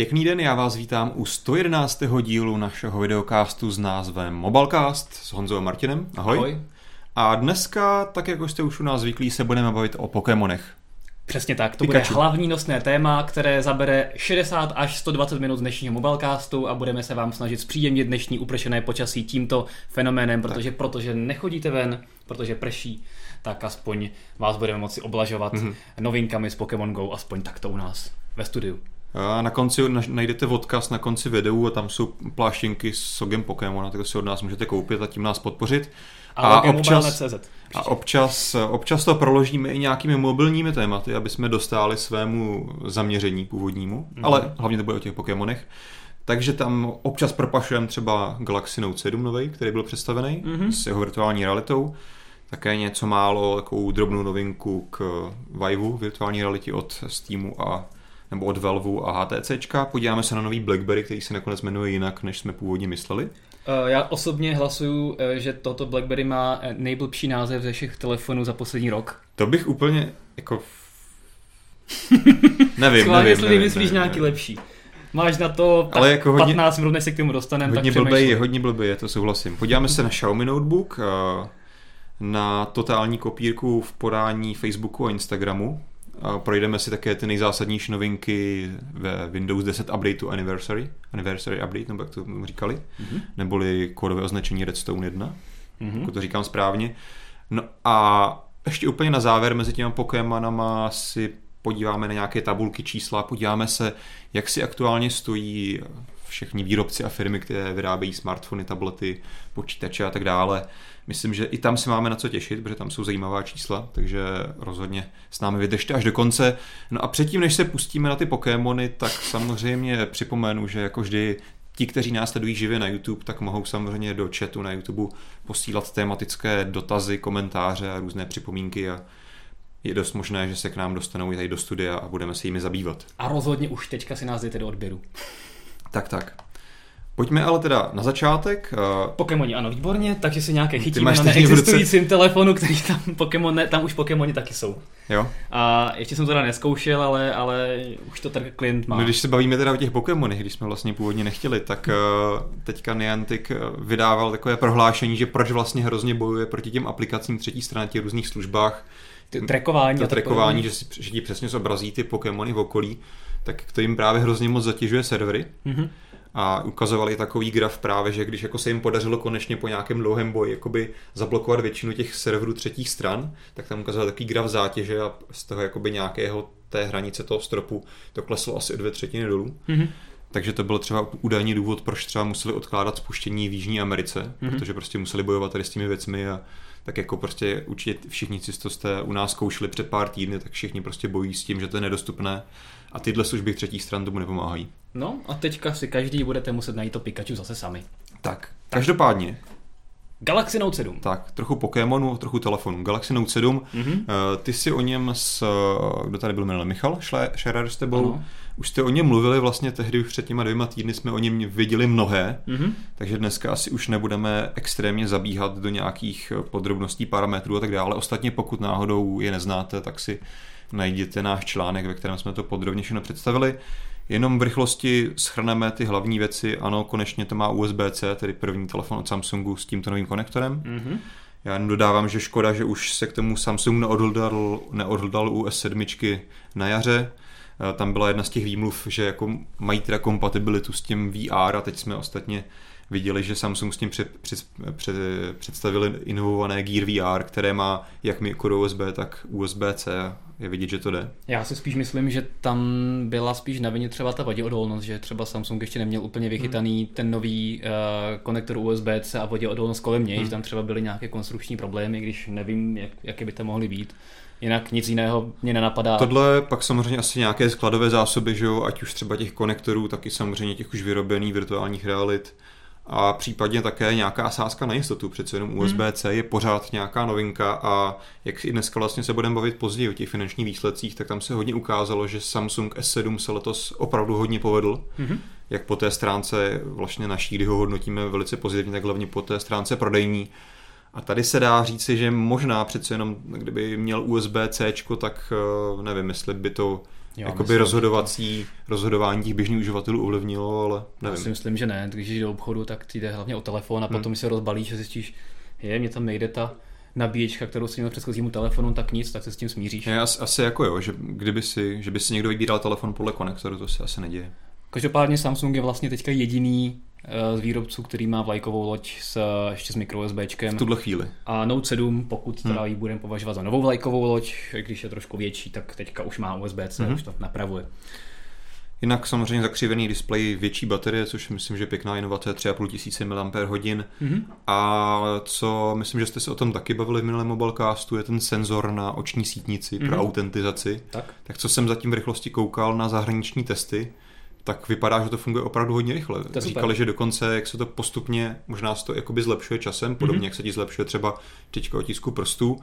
Pěkný den, já vás vítám u 111. dílu našeho videocastu s názvem Mobilecast s Honzou a Martinem. Ahoj. Ahoj. A dneska, tak jako jste už u nás zvyklí, se budeme bavit o Pokémonech. Přesně tak, to Pikachu. Bude hlavní nosné téma, které zabere 60 až 120 minut dnešního Mobilecastu a budeme se vám snažit zpříjemnit dnešní upršené počasí tímto fenoménem, protože nechodíte ven, protože prší, tak aspoň vás budeme moci oblažovat novinkami z Pokémon Go, aspoň takto u nás ve studiu. A na konci najdete odkaz na konci videu a tam jsou pláštěnky s logem Pokémona, tak si od nás můžete koupit a tím nás podpořit. A občas to proložíme i nějakými mobilními tématy, aby jsme dostáli svému zaměření původnímu, ale hlavně to bude o těch Pokémonech. Takže tam občas propašujeme třeba Galaxy Note 7 novej, který byl představený s jeho virtuální realitou. Také něco málo, takovou drobnou novinku k Vive, virtuální reality od Steamu a nebo od Valve a HTCčka. Podíváme se na nový BlackBerry, který se nakonec jmenuje jinak, než jsme původně mysleli. Já osobně hlasuju, že toto BlackBerry má nejblbší název ze všech telefonů za poslední rok. To bych úplně, jako... nevím. Jestli vymyslíš nějaký lepší. Máš na to tak jako 15 minut, než se k tomu dostaneme, tak přemýšlím. Hodně blbej je, to souhlasím. Podíváme se na Xiaomi notebook, na totální kopírku v podání Facebooku a Instagramu. A projdeme si také ty nejzásadnější novinky ve Windows 10 updateu Anniversary update, nebo jak to říkali, neboli kódové označení Redstone 1, jako to říkám správně. No a ještě úplně na závěr mezi těma Pokémonama si podíváme na nějaké tabulky čísla, podíváme se, jak si aktuálně stojí všichni výrobci a firmy, které vyrábějí smartfony, tablety, počítače a tak dále. Myslím, že i tam se máme na co těšit, protože tam jsou zajímavá čísla, takže rozhodně s námi vydržte až do konce. No a předtím, než se pustíme na ty Pokémony, tak samozřejmě připomenu, že jako vždy ti, kteří nás sledují živě na YouTube, tak mohou samozřejmě do chatu na YouTube posílat tematické dotazy, komentáře a různé připomínky a je dost možné, že se k nám dostanou i tady do studia a budeme se jimi zabývat. A rozhodně už teďka si nás dejte do odběru. Tak. Pojďme ale teda na začátek. Pokémoni, ano, výborně, takže si nějaké chytíme na neexistujícím telefonu, který tam už Pokémoni taky jsou. Jo. A ještě jsem to teda nezkoušel, ale už to ten klient má. No, když se bavíme teda o těch Pokémonech, když jsme vlastně původně nechtěli, tak teďka Niantic vydával takové prohlášení, že proč vlastně hrozně bojuje proti těm aplikacím třetí strany, těch různých službách. Trackování, že ti přesně zobrazí ty Pokémony v okolí, tak to jim právě hrozně moc zatěžuje servery. A ukazovali takový graf právě, že když jako se jim podařilo konečně po nějakém dlouhém boji jakoby zablokovat většinu těch serverů třetích stran, tak tam ukazoval takový graf zátěže a z toho jakoby nějakého té hranice toho stropu to kleslo asi o 2/3 dolů. Takže to byl třeba údajný důvod, proč třeba museli odkládat spuštění v Jižní Americe, protože prostě museli bojovat tady s těmi věcmi a tak jako prostě určitě všichni, co jste u nás zkoušeli před pár týdny, tak všichni prostě bojí s tím, že to je nedostupné a tyhle služby třetích stran tomu nepomáhají. No a teďka si každý budete muset najít to Pikachu zase sami. Tak, každopádně. Galaxy Note 7. Tak, trochu Pokémonu, trochu telefonu. Galaxy Note 7, ty si o něm kdo tady byl jmenovat? Michal Scherer s tebou. Ano. Už jste o něm mluvili vlastně tehdy, už před těma 2 týdny jsme o něm viděli mnohé, takže dneska asi už nebudeme extrémně zabíhat do nějakých podrobností, parametrů a tak dále. Ostatně pokud náhodou je neznáte, tak si najděte náš článek, ve kterém jsme to podrobně všechno představili. Jenom v rychlosti shrneme ty hlavní věci. Ano, konečně to má USB-C, tedy první telefon od Samsungu s tímto novým konektorem. Já jenom dodávám, že škoda, že už se k tomu Samsung neodhodlal u S7 na jaře. Tam byla jedna z těch výmluv, že jako mají teda kompatibilitu s tím VR a teď jsme ostatně viděli, že Samsung s tím představili inovované Gear VR, které má jak microUSB, tak USB-C. Je vidět, že to jde. Já si spíš myslím, že tam byla spíš na vině třeba ta voděodolnost, že třeba Samsung ještě neměl úplně vychytaný ten nový konektor USB-C a voděodolnost kolem něj, že tam třeba byly nějaké konstrukční problémy, když nevím, jaké by to mohly být. Jinak nic jiného mě nenapadá. Tohle pak samozřejmě asi nějaké skladové zásoby, že jo, ať už třeba těch konektorů, tak i samozřejmě těch už vyrobených virtuálních realit. A případně také nějaká sázka na jistotu, přece jenom USB-C je pořád nějaká novinka a jak i dneska vlastně se budeme bavit později o těch finančních výsledcích, tak tam se hodně ukázalo, že Samsung S7 se letos opravdu hodně povedl, jak po té stránce vlastně naší, kdy ho hodnotíme velice pozitivně, tak hlavně po té stránce prodejní. A tady se dá říci, že možná přece jenom, kdyby měl USB-C, tak nevím, jestli by to jakoby rozhodování těch běžných uživatelů ovlivnilo, ale nevím. Já si myslím, že ne, když jde do obchodu, tak ty jde hlavně o telefon a potom se rozbalíš a zjistíš, mě tam nejde ta nabíječka, kterou si měl předchozímu telefonu, tak nic, tak se s tím smíříš. Ne, asi jako jo, že by si někdo vybíral telefon podle konektoru, to se asi neděje. Každopádně Samsung je vlastně teďka jediný z výrobců, který má vlajkovou loď ještě s microUSBčkem. V tuhle chvíli. A Note 7, pokud teda ji budeme považovat za novou vlajkovou loď, když je trošku větší, tak teďka už má USB-C, už to napravuje. Jinak samozřejmě zakřivený displej, větší baterie, což myslím, že je pěkná inovace, 3500 mAh. A co myslím, že jste se o tom taky bavili v minulém Mobilecastu, je ten senzor na oční sítnici pro autentizaci. Tak co jsem zatím v rychlosti koukal na zahraniční testy, tak vypadá, že to funguje opravdu hodně rychle. Říkali, že dokonce, jak se to postupně, možná se to jakoby zlepšuje časem, podobně jak se ti zlepšuje třeba čtečka otisku prstů,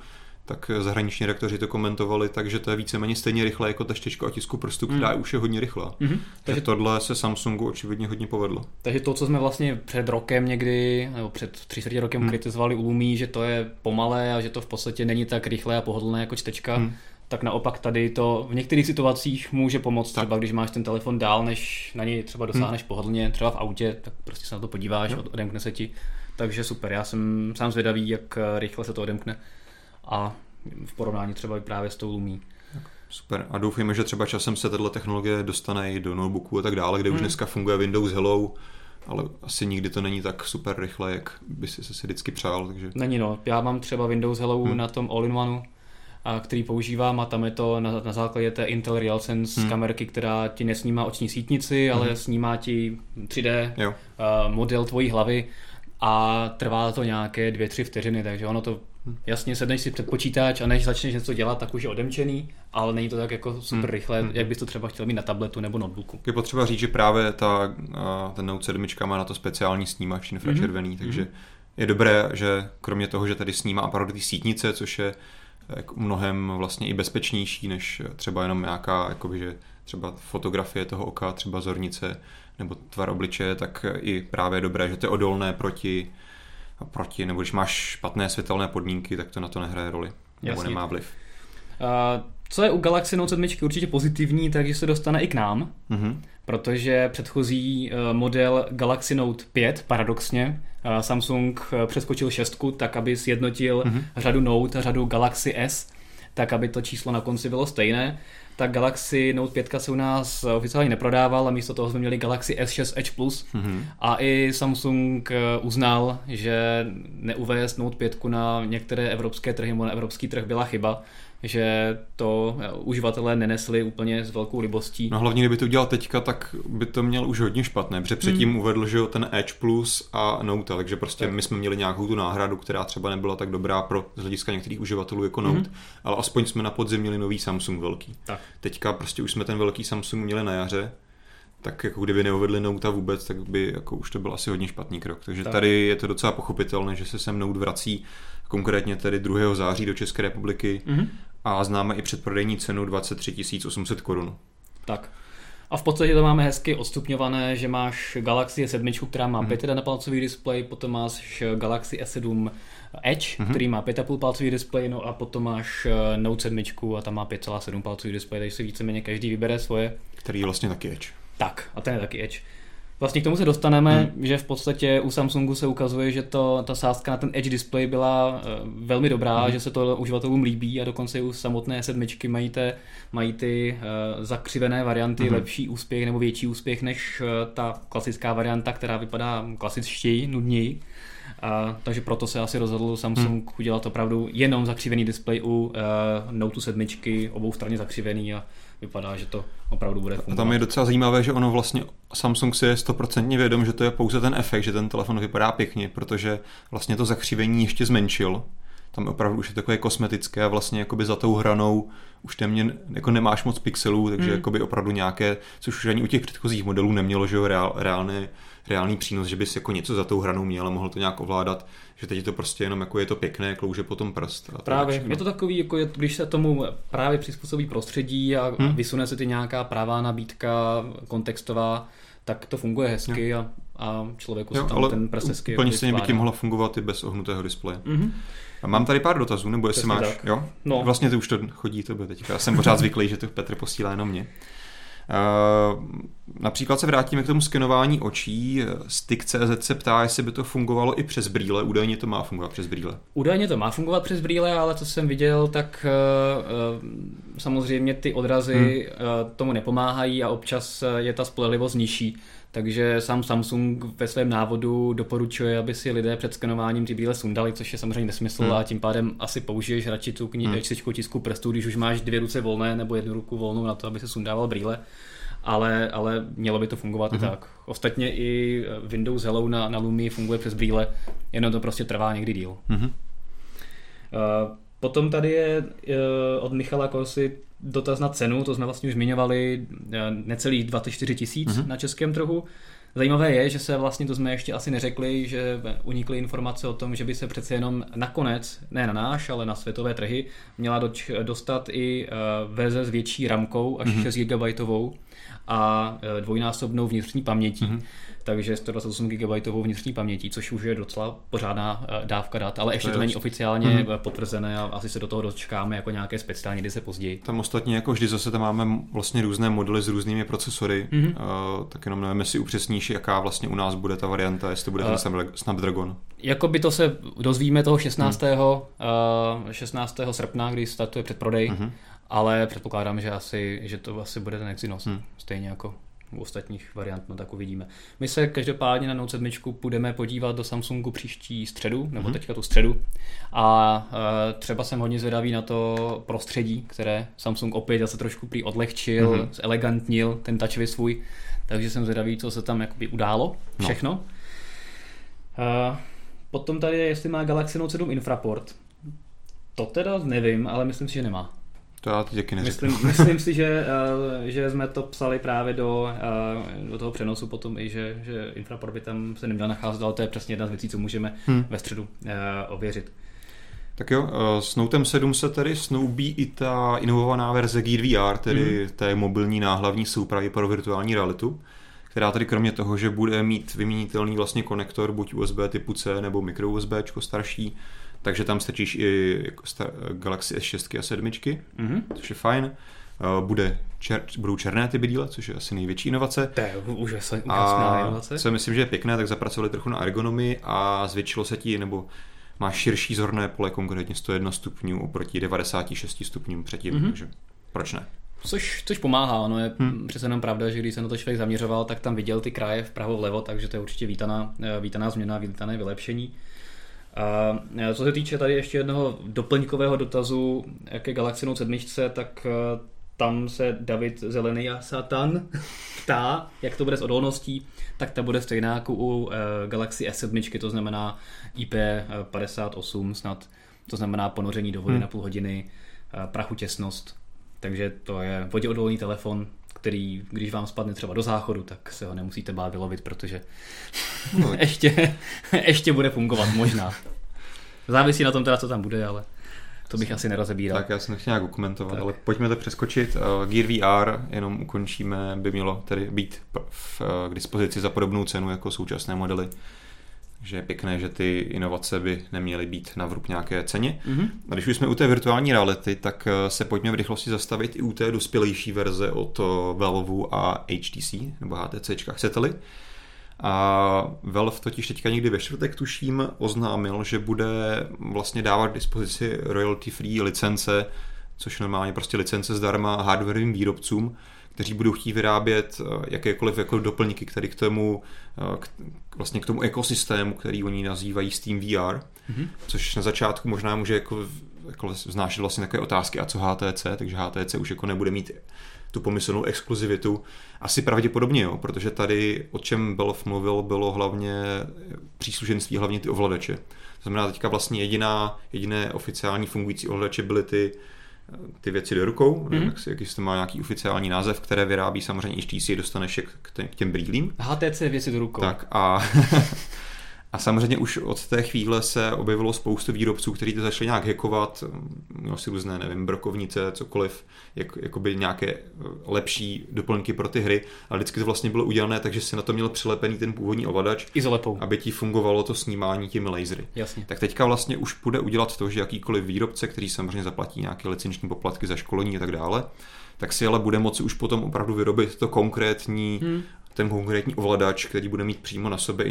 tak zahraniční redaktoři to komentovali, takže to je víceméně stejně rychle jako ta čtečka otisku prstů, která už je hodně rychlá. Takže tohle se Samsungu očividně hodně povedlo. Takže to, co jsme vlastně před rokem někdy, nebo před 3/4 rokem kritizovali u Lumii, že to je pomalé a že to v podstatě není tak rychlé a pohodlné jako čtečka, tak naopak tady to v některých situacích může pomoct, třeba když máš ten telefon dál, než na něj třeba dosáhneš pohodlně, třeba v autě, tak prostě se na to podíváš, odemkne se ti. Takže super, já jsem sám zvědavý, jak rychle se to odemkne a v porovnání třeba právě s tou Lumí. Super a doufejme, že třeba časem se tato technologie dostane i do notebooku a tak dále, kde už dneska funguje Windows Hello, ale asi nikdy to není tak super rychle, jak by si vždycky přál. Takže... Není no, já mám třeba Windows Hello na tom all-in-oneu, který používám a tam je to na základě té Intel RealSense kamerky, která ti nesnímá oční sítnici, ale snímá ti 3D model tvojí hlavy a trvá to nějaké 2-3 vteřiny, takže ono to jasně sedneš si před počítač a než začneš něco dělat, tak už je odemčený, ale není to tak jako super rychle, jak bys to třeba chtěl mít na tabletu nebo notebooku. Je potřeba říct, že právě ten Note 7 má na to speciální snímač infračervený, takže je dobré, že kromě toho, že tady snímá opravdu ty sítnice, což je mnohem vlastně i bezpečnější než třeba jenom nějaká jakoby, že třeba fotografie toho oka, třeba zornice nebo tvar obličeje, tak i právě dobré, že to je odolné proti nebo když máš špatné světelné podmínky, tak to na to nehraje roli. Jasně. Nebo nemá vliv. Co je u Galaxy Note 7 určitě pozitivní, takže se dostane i k nám, protože předchozí model Galaxy Note 5, paradoxně, Samsung přeskočil 6, tak aby sjednotil řadu Note a řadu Galaxy S, tak aby to číslo na konci bylo stejné. Tak Galaxy Note 5 se u nás oficiálně neprodával a místo toho jsme měli Galaxy S6 Edge+. A i Samsung uznal, že neuvést Note 5 na některé evropské trhy nebo na evropský trh byla chyba, že to uživatelé nenesli úplně s velkou libostí. No hlavně, kdyby to udělal teďka, tak by to měl už hodně špatné, protože předtím uvedl, že ten Edge Plus a Note, takže prostě tak. My jsme měli nějakou tu náhradu, která třeba nebyla tak dobrá z hlediska některých uživatelů jako Note, ale aspoň jsme na podzim měli nový Samsung velký. Tak. Teďka prostě už jsme ten velký Samsung měli na jaře, tak jako kdyby neuvedli Note vůbec, tak by jako už to byl asi hodně špatný krok. Takže tak. Tady je to docela pochopitelné, že se sem Note vrací, konkrétně tedy 2. září do České republiky a známe i předprodejní cenu 23 800 korun. Tak. A v podstatě to máme hezky odstupňované, že máš Galaxy 7, která má 5,1 palcový displej, potom máš Galaxy S7 Edge, který má 5,5 palcový displej, no a potom máš Note 7 a tam má 5,7 palcový displej, takže si víceméně každý vybere svoje. Který je vlastně taky Edge. Tak, a ten je taky Edge. Vlastně k tomu se dostaneme, že v podstatě u Samsungu se ukazuje, že ta sázka na ten Edge display byla velmi dobrá, že se to uživatelům líbí a dokonce i u samotné sedmičky mají ty zakřivené varianty lepší úspěch nebo větší úspěch než ta klasická varianta, která vypadá klasičtěji, nudněji. Takže proto se asi rozhodl Samsung udělat opravdu jenom zakřivený displej u Note 7, obou straně zakřivený a vypadá, že to opravdu bude fungovat. A tam je docela zajímavé, že ono vlastně Samsung si je 100% vědom, že to je pouze ten efekt, že ten telefon vypadá pěkně, protože vlastně to zakřivení ještě zmenšil. Tam opravdu už je takové kosmetické a vlastně jakoby za tou hranou už téměř jako nemáš moc pixelů, takže jakoby opravdu nějaké, což už ani u těch předchozích modelů nemělo, že jo, reálný přínos, že bys jako něco za tou hranou měl a mohl to nějak ovládat, že teď je to prostě jenom jako je to pěkné, klouže potom prst. A právě, je to takový, jako když se tomu právě přizpůsobí prostředí a vysune se ty nějaká pravá nabídka kontextová, tak to funguje hezky a člověku se tam ten prst hezky vytváří. Úplně stejně by ti mohla fungovat i bez ohnutého displeje. Mm-hmm. A mám tady pár dotazů, nebo jestli máš, tak. Jo? No. Vlastně ty už to chodí tebe teďka. Já jsem pořád zvyklý, že to Petr posílá jenom mě. Například se vrátíme k tomu skenování očí. Styk.cz se ptá, jestli by to fungovalo i přes brýle. Údajně to má fungovat přes brýle. Údajně to má fungovat přes brýle, ale co jsem viděl, tak samozřejmě ty odrazy tomu nepomáhají a občas je ta spolehlivost nižší. Takže sám Samsung ve svém návodu doporučuje, aby si lidé před skenováním ty brýle sundali, což je samozřejmě nesmysl a tím pádem asi použiješ radši tu čtečku tisku prstů, když už máš dvě ruce volné nebo jednu ruku volnou na to, aby se sundával brýle. Ale mělo by to fungovat i tak. Ostatně i Windows Hello na Lumii funguje přes brýle, jenom to prostě trvá někdy díl. Potom tady je od Michala Korsy dotaz na cenu, to jsme vlastně už zmiňovali, necelých 24 000 na českém trhu. Zajímavé je, že se vlastně, to jsme ještě asi neřekli, že unikly informace o tom, že by se přece jenom nakonec, ne na náš, ale na světové trhy, měla dostat i verze s větší ramkou, až 6 GB a dvojnásobnou vnitřní pamětí. Takže 128 GB vnitřní pamětí, což už je docela pořádná dávka dat, ale ještě to není oficiálně potvrzené a asi se do toho dočkáme jako nějaké speciální edice později. Tam ostatně jako vždy zase tam máme vlastně různé modely s různými procesory, tak jenom nevím, jestli upřesníš, jaká vlastně u nás bude ta varianta, jestli bude ten Snapdragon. Jakoby to se dozvíme toho 16. srpna, kdy startuje předprodej, ale předpokládám, že to asi bude ten Exynos, stejně jako u ostatních variant, no tak uvidíme. My se každopádně na Note 7 půjdeme podívat do Samsungu příští středu, nebo teďka tu středu. A třeba jsem hodně zvědavý na to prostředí, které Samsung opět zase trošku prý odlehčil, zelegantnil ten touchvy svůj, takže jsem zvědavý, co se tam jakoby událo, všechno. Potom tady je, jestli má Galaxy Note 7 infraport. To teda nevím, ale myslím si, že nemá. To já teď taky neřeknu. Myslím si, že jsme to psali právě do toho přenosu potom i, že infraport by tam se neměl nacházet, ale to je přesně jedna z věcí, co můžeme ve středu ověřit. Tak jo, s Notem 7 se tedy snoubí i ta inovovaná verze Gear VR, tedy té mobilní náhlavní soupravy pro virtuální realitu, která tady kromě toho, že bude mít vyměnitelný vlastně konektor, buď USB typu C nebo micro USBčko starší, takže tam stačíš i jako Galaxy S6 a 7, což je fajn. Budou černé ty brýle, což je asi největší inovace. To je úžasná inovace. Co myslím, že je pěkné, tak zapracovali trochu na ergonomii a zvětšilo se ti, nebo má širší zorné pole, konkrétně 101 stupňů oproti 96 stupňům předtím, takže proč ne? Což pomáhá, no je přece jenom pravda, že když se na to člověk zaměřoval, tak tam viděl ty kraje vpravo vlevo, takže to je určitě vítaná změna, vítané vylepšení. A co se týče tady ještě jednoho doplňkového dotazu ke Galaxy Note 7, tak tam se David Zelený a Satan ptá, jak to bude s odolností, tak ta bude stejná jako u Galaxy S7, to znamená IP58 snad, to znamená ponoření do vody na půl hodiny, prachu těsnost, takže to je voděodolný telefon, který, když vám spadne třeba do záchodu, tak se ho nemusíte bát vylovit, protože ještě bude fungovat možná. Závisí na tom teda, co tam bude, ale to bych asi nerozebíral. Tak já jsem nechtěl nějak komentovat, ale pojďme to přeskočit. Gear VR, jenom ukončíme, by mělo tedy být k dispozici za podobnou cenu jako současné modely. Že je pěkné, že ty inovace by neměly být na vrub nějaké ceně. A když už jsme u té virtuální reality, tak se pojďme v rychlosti zastavit i u té dospělejší verze od Valve a HTC, nebo HTC, chcete-li. A Valve totiž teďka někdy ve čtvrtek, tuším, oznámil, že bude vlastně dávat k dispozici royalty-free licence, což normálně prostě licence zdarma hardwarovým výrobcům, kteří budou chtít vyrábět jakékoliv jako doplňky k tomu, vlastně k tomu ekosystému, který oni nazývají Steam VR, což na začátku možná může jako vznášet vlastně takové otázky, a co HTC, takže HTC už jako nebude mít tu pomyslnou exkluzivitu. Asi pravděpodobně, jo, protože tady, o čem Valve mluvil, bylo hlavně příslušenství, hlavně ty ovladače. To znamená, teďka vlastně jediné oficiální fungující ovladače byly ty věci do rukou, jaký to má nějaký oficiální název, které vyrábí samozřejmě HTC, dostaneš je k těm brýlím. HTC věci do rukou. Tak a A samozřejmě už od té chvíle se objevilo spoustu výrobců, kteří to začali nějak hackovat, asi různé, nevím, brokovnice, cokoliv, jakoby nějaké lepší doplňky pro ty hry, ale vždycky to vlastně bylo udělané, takže si na to měl přilepený ten původní ovladač, aby ti fungovalo to snímání těmi lasery. Jasně. Tak teďka vlastně už půjde udělat to, že jakýkoliv výrobce, který samozřejmě zaplatí nějaké licenční poplatky za školení a tak dále, tak si ale bude moci už potom opravdu vyrobit to konkrétní, ten konkrétní ovladač, který bude mít přímo na sobě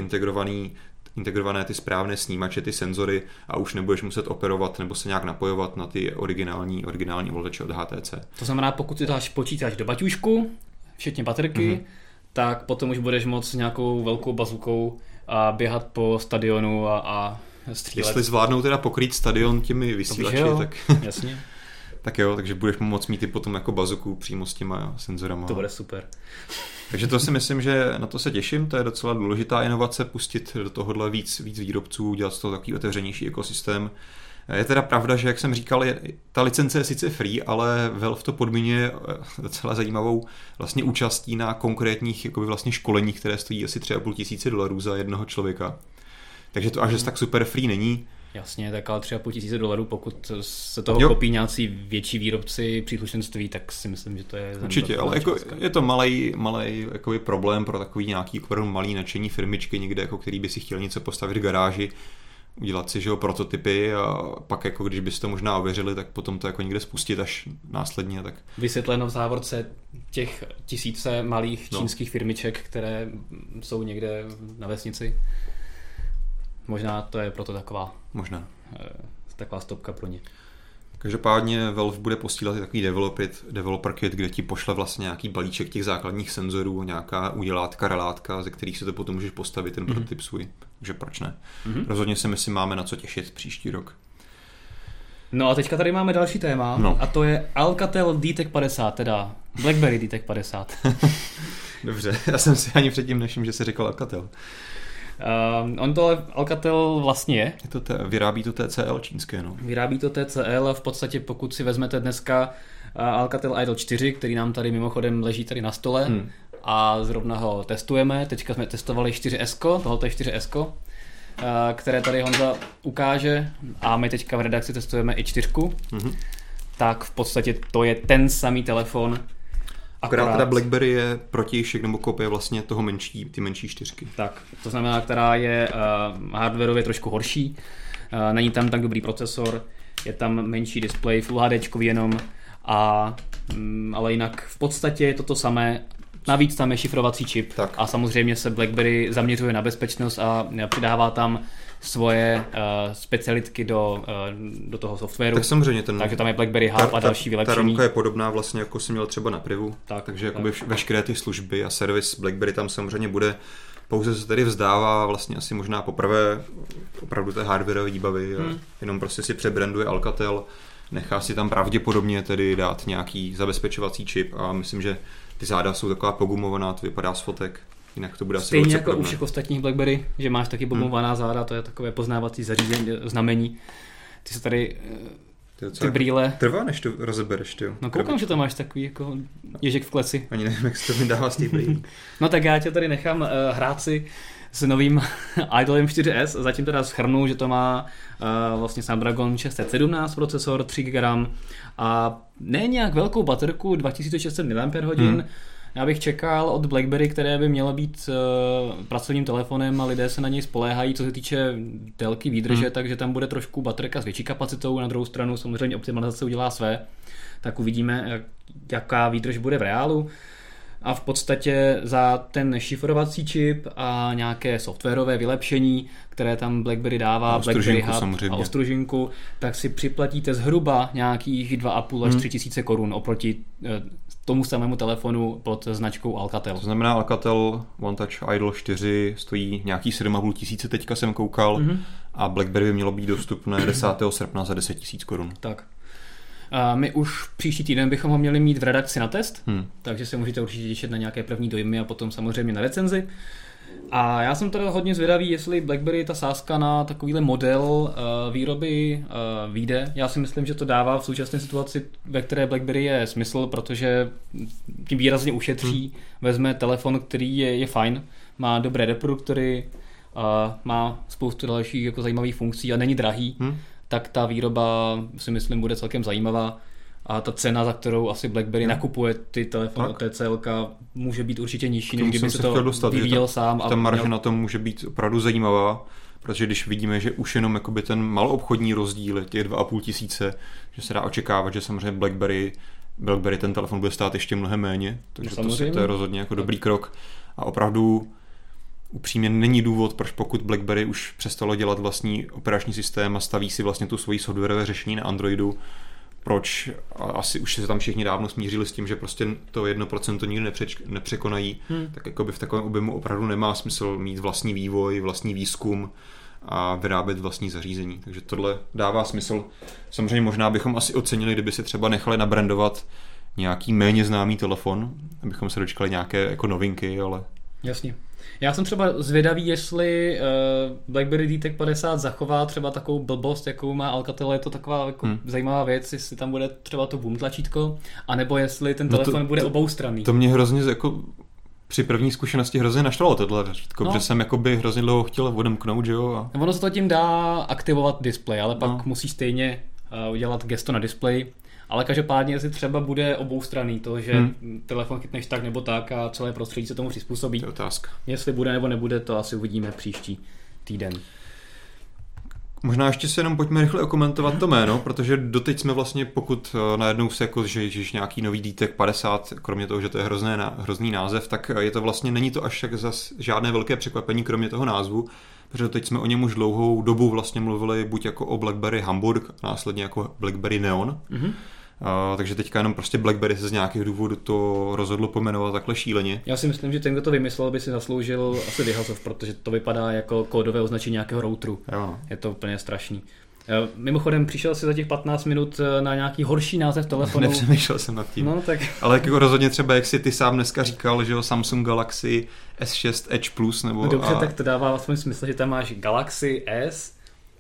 integrované ty správné snímače, ty senzory, a už nebudeš muset operovat nebo se nějak napojovat na ty originální ovladače od HTC. To znamená, pokud si dáš počítač do baťušku, včetně baterky, tak potom už budeš moct nějakou velkou bazukou a běhat po stadionu a střílet. Jestli zvládnou teda pokrýt stadion těmi vysílači, tak... Jasně. Tak jo, takže budeš moct mít i potom jako bazuku přímo s těma senzorama. To bude super. Takže to si myslím, že na to se těším, to je docela důležitá inovace, pustit do tohohle víc výrobců, dělat z toho takový otevřenější ekosystém. Je teda pravda, že jak jsem říkal, ta licence je sice free, ale Valve to podmiňuje docela zajímavou vlastně účastí na konkrétních jakoby vlastně školeních, které stojí asi $3,500 za jednoho člověka. Takže to až tak super free není. Jasně, tak ale $3,500, pokud se toho kopí nějací větší výrobci příslušenství, tak si myslím, že to je... Určitě, ale jako je to malej jakoby problém pro takový nějaký malý nadšení firmičky někde, jako který by si chtěl něco postavit v garáži, udělat si prototypy a pak jako když byste to možná ověřili, tak potom to jako někde spustit až následně. Tak... Vysvětleno v závorce těch tisíce malých čínských firmiček, které jsou někde na vesnici. Možná to je proto taková stopka pro ně. Každopádně Valve bude posílat i takový developer kit, kde ti pošle vlastně nějaký balíček těch základních senzorů, nějaká udělátka, relátka, ze kterých si to potom můžeš postavit ten prototyp svůj. Takže proč ne? Rozhodně si myslím, máme na co těšit příští rok. No a teďka tady máme další téma a to je Alcatel DTEC 50, teda BlackBerry DTEC 50. Dobře, já jsem si ani předtím nevšiml, že jsi řekl Alcatel. On to Alcatel vlastně je. Vyrábí to TCL čínské, Vyrábí to TCL a v podstatě pokud si vezmete dneska Alcatel Idol 4, který nám tady mimochodem leží tady na stole a zrovna ho testujeme. Teďka jsme testovali 4S, tohoto je 4S, které tady Honza ukáže a my teďka v redakci testujeme i 4. Tak v podstatě to je ten samý telefon, akorát teda BlackBerry je protějšek nebo kopie vlastně toho menší, ty menší 4. Tak, to znamená, která je hardwareově trošku horší, není tam tak dobrý procesor, je tam menší displej, Full HDčkový jenom, ale jinak v podstatě je to to samé, navíc tam je šifrovací čip a samozřejmě se BlackBerry zaměřuje na bezpečnost a přidává tam svoje specialitky do toho softwaru. Tak samozřejmě takže tam je BlackBerry Hub a další vylepšení. Ta ramka je podobná vlastně, jako si měl třeba na Privu. Takže veškeré ty služby a servis BlackBerry tam samozřejmě bude. Pouze se tady vzdává vlastně asi možná poprvé opravdu té hardwareové výbavy. Jenom prostě si přebranduje Alcatel. Nechá si tam pravděpodobně tedy dát nějaký zabezpečovací čip a myslím, že ty záda jsou taková pogumovaná, to vypadá z fotek. Jinak to bude asi stejně jako u všech ostatních BlackBerry, že máš taky pogumovaná záda, to je takové poznávací zařízení, znamení. Ty se tady ty brýle... Trvá, než to rozebereš, No koukám, že to máš takový jako ježek v kleci. Ani nevím, jak se to mi dává z těch brýlí. No tak já tě tady nechám hrát si s novým Idolem 4S. Zatím teda shrnu, že to má vlastně Snapdragon 617 procesor, 3 GB a ne nějak velkou baterku, 2600 mAh. Já bych čekal od BlackBerry, které by mělo být pracovním telefonem a lidé se na něj spoléhají, co se týče délky výdrže, takže tam bude trošku baterka s větší kapacitou, na druhou stranu samozřejmě optimalizace udělá své, tak uvidíme, jaká výdrž bude v reálu. A v podstatě za ten šifrovací čip a nějaké softwarové vylepšení, které tam BlackBerry dává, BlackBerry Hub samozřejmě. A ostružinku, tak si připlatíte zhruba nějakých 2,5 až 3 tisíce korun oproti tomu samému telefonu pod značkou Alcatel. To znamená Alcatel OneTouch Idol 4 stojí nějaký 7,5 tisíce, teďka jsem koukal, a BlackBerry by mělo být dostupné 10. srpna za 10 tisíc korun. Tak. My už příští týden bychom ho měli mít v redakci na test, takže se můžete určitě těšit na nějaké první dojmy a potom samozřejmě na recenzi. A já jsem teda hodně zvědavý, jestli BlackBerry ta sázka na takovýhle model výroby vyjde. Já si myslím, že to dává v současné situaci, ve které BlackBerry je smysl, protože tím výrazně ušetří, vezme telefon, který je fajn, má dobré reproduktory, má spoustu dalších jako zajímavých funkcí a není drahý, tak ta výroba si myslím bude celkem zajímavá. A ta cena, za kterou asi BlackBerry nakupuje ty telefony od TCL, může být určitě nižší, než kdyby se to vyvíjel sám. Ta marže na tom může být opravdu zajímavá, protože když vidíme, že už jenom ten maloobchodní rozdíl, těch 2,5 tisíce, že se dá očekávat, že samozřejmě BlackBerry ten telefon bude stát ještě mnohem méně, takže to je rozhodně jako dobrý krok. A opravdu upřímně není důvod, proč pokud BlackBerry už přestalo dělat vlastní operační systém a staví si vlastně tu svoji softwarové řešení na Androidu, proč asi už se tam všichni dávno smířili s tím, že prostě to 1% to nikdy nepřekonají, tak jako by v takovém objemu opravdu nemá smysl mít vlastní vývoj, vlastní výzkum a vyrábět vlastní zařízení. Takže tohle dává smysl. Samozřejmě možná bychom asi ocenili, kdyby se třeba nechali nabrandovat nějaký méně známý telefon, abychom se dočkali nějaké jako novinky, ale... Jasně. Já jsem třeba zvědavý, jestli BlackBerry DT50 zachová třeba takovou blbost, jakou má Alcatel, je to taková jako zajímavá věc, jestli tam bude třeba to boom tlačítko, anebo jestli ten telefon bude oboustranný. To mě hrozně jako při první zkušenosti hrozně naštvalo tohle tlačítko, protože jsem jakoby hrozně dlouho chtěl odemknout, že jo. A... Ono se to tím dá aktivovat displej, ale pak musí stejně udělat gesto na displeji. Ale každopádně, jestli třeba bude oboustranný to, že telefon chytneš tak nebo tak a celé prostředí se tomu přizpůsobí. To je otázka. Jestli bude nebo nebude, to asi uvidíme příští týden. Možná ještě se jenom pojďme rychle okomentovat to jméno, protože doteď jsme vlastně, pokud najednou se jako, že ježiš, nějaký nový DT50, kromě toho, že to je hrozný název, tak je to vlastně, není to až tak zas žádné velké překvapení, kromě toho názvu, protože teď jsme o něm už dlouhou dobu vlastně mluvili buď jako o BlackBerry Hamburg, následně jako BlackBerry Neon. Takže teďka jenom prostě BlackBerry se z nějakých důvodů to rozhodlo pojmenovat takhle šíleně. Já si myslím, že ten, kdo to vymyslel, by si zasloužil asi vyhazov, protože to vypadá jako kódové označení nějakého routeru. Jo. Je to úplně strašný. Mimochodem, přišel si za těch 15 minut na nějaký horší název telefonu. Nepřemýšlel jsem nad tím. No, tak... Ale jako rozhodně třeba, jak si ty sám dneska říkal, že Samsung Galaxy S6 Edge Plus nebo... No dobře, tak to dává vlastně smysl, že tam máš Galaxy S,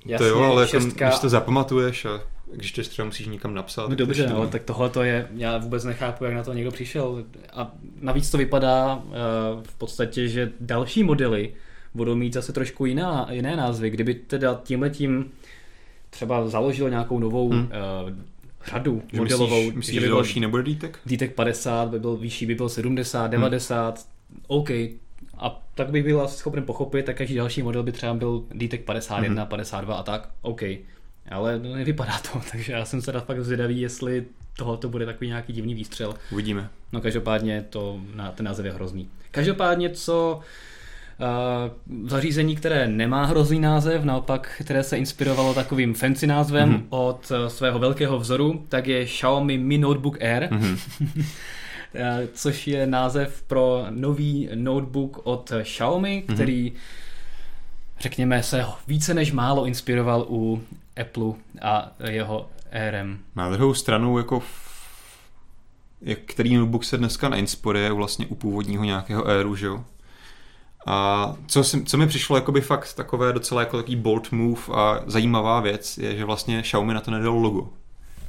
jasně, to jo, ale šestka... když to zapamatuješ a... Když to třeba musíš někam napsat. No dobře, ale tak tohle to je, já vůbec nechápu, jak na to někdo přišel. A navíc to vypadá v podstatě, že další modely budou mít zase trošku jiné názvy. Kdyby teda tímhletím třeba založilo nějakou novou řadu modelovou. Myslíš, že další nebude dítek? Dítek 50, by byl vyšší, by byl 70, 90, OK. A tak bych byl schopen pochopit, tak každý další model by třeba byl dítek 51, 52 a tak, OK. Ale nevypadá to, takže já jsem se teda fakt zvědavý, jestli tohleto bude takový nějaký divný výstřel. Uvidíme. No každopádně to, ten název je hrozný. Každopádně co zařízení, které nemá hrozný název, naopak které se inspirovalo takovým fancy názvem od svého velkého vzoru, tak je Xiaomi Mi Notebook Air, což je název pro nový notebook od Xiaomi, který řekněme se více než málo inspiroval u Apple a jeho RM. Na druhou stranu, jako který notebook se dneska neinspiruje vlastně u původního nějakého Airu, že jo? A co mi přišlo jakoby fakt takové docela jako takový bold move a zajímavá věc je, že vlastně Xiaomi na to nedalo logo.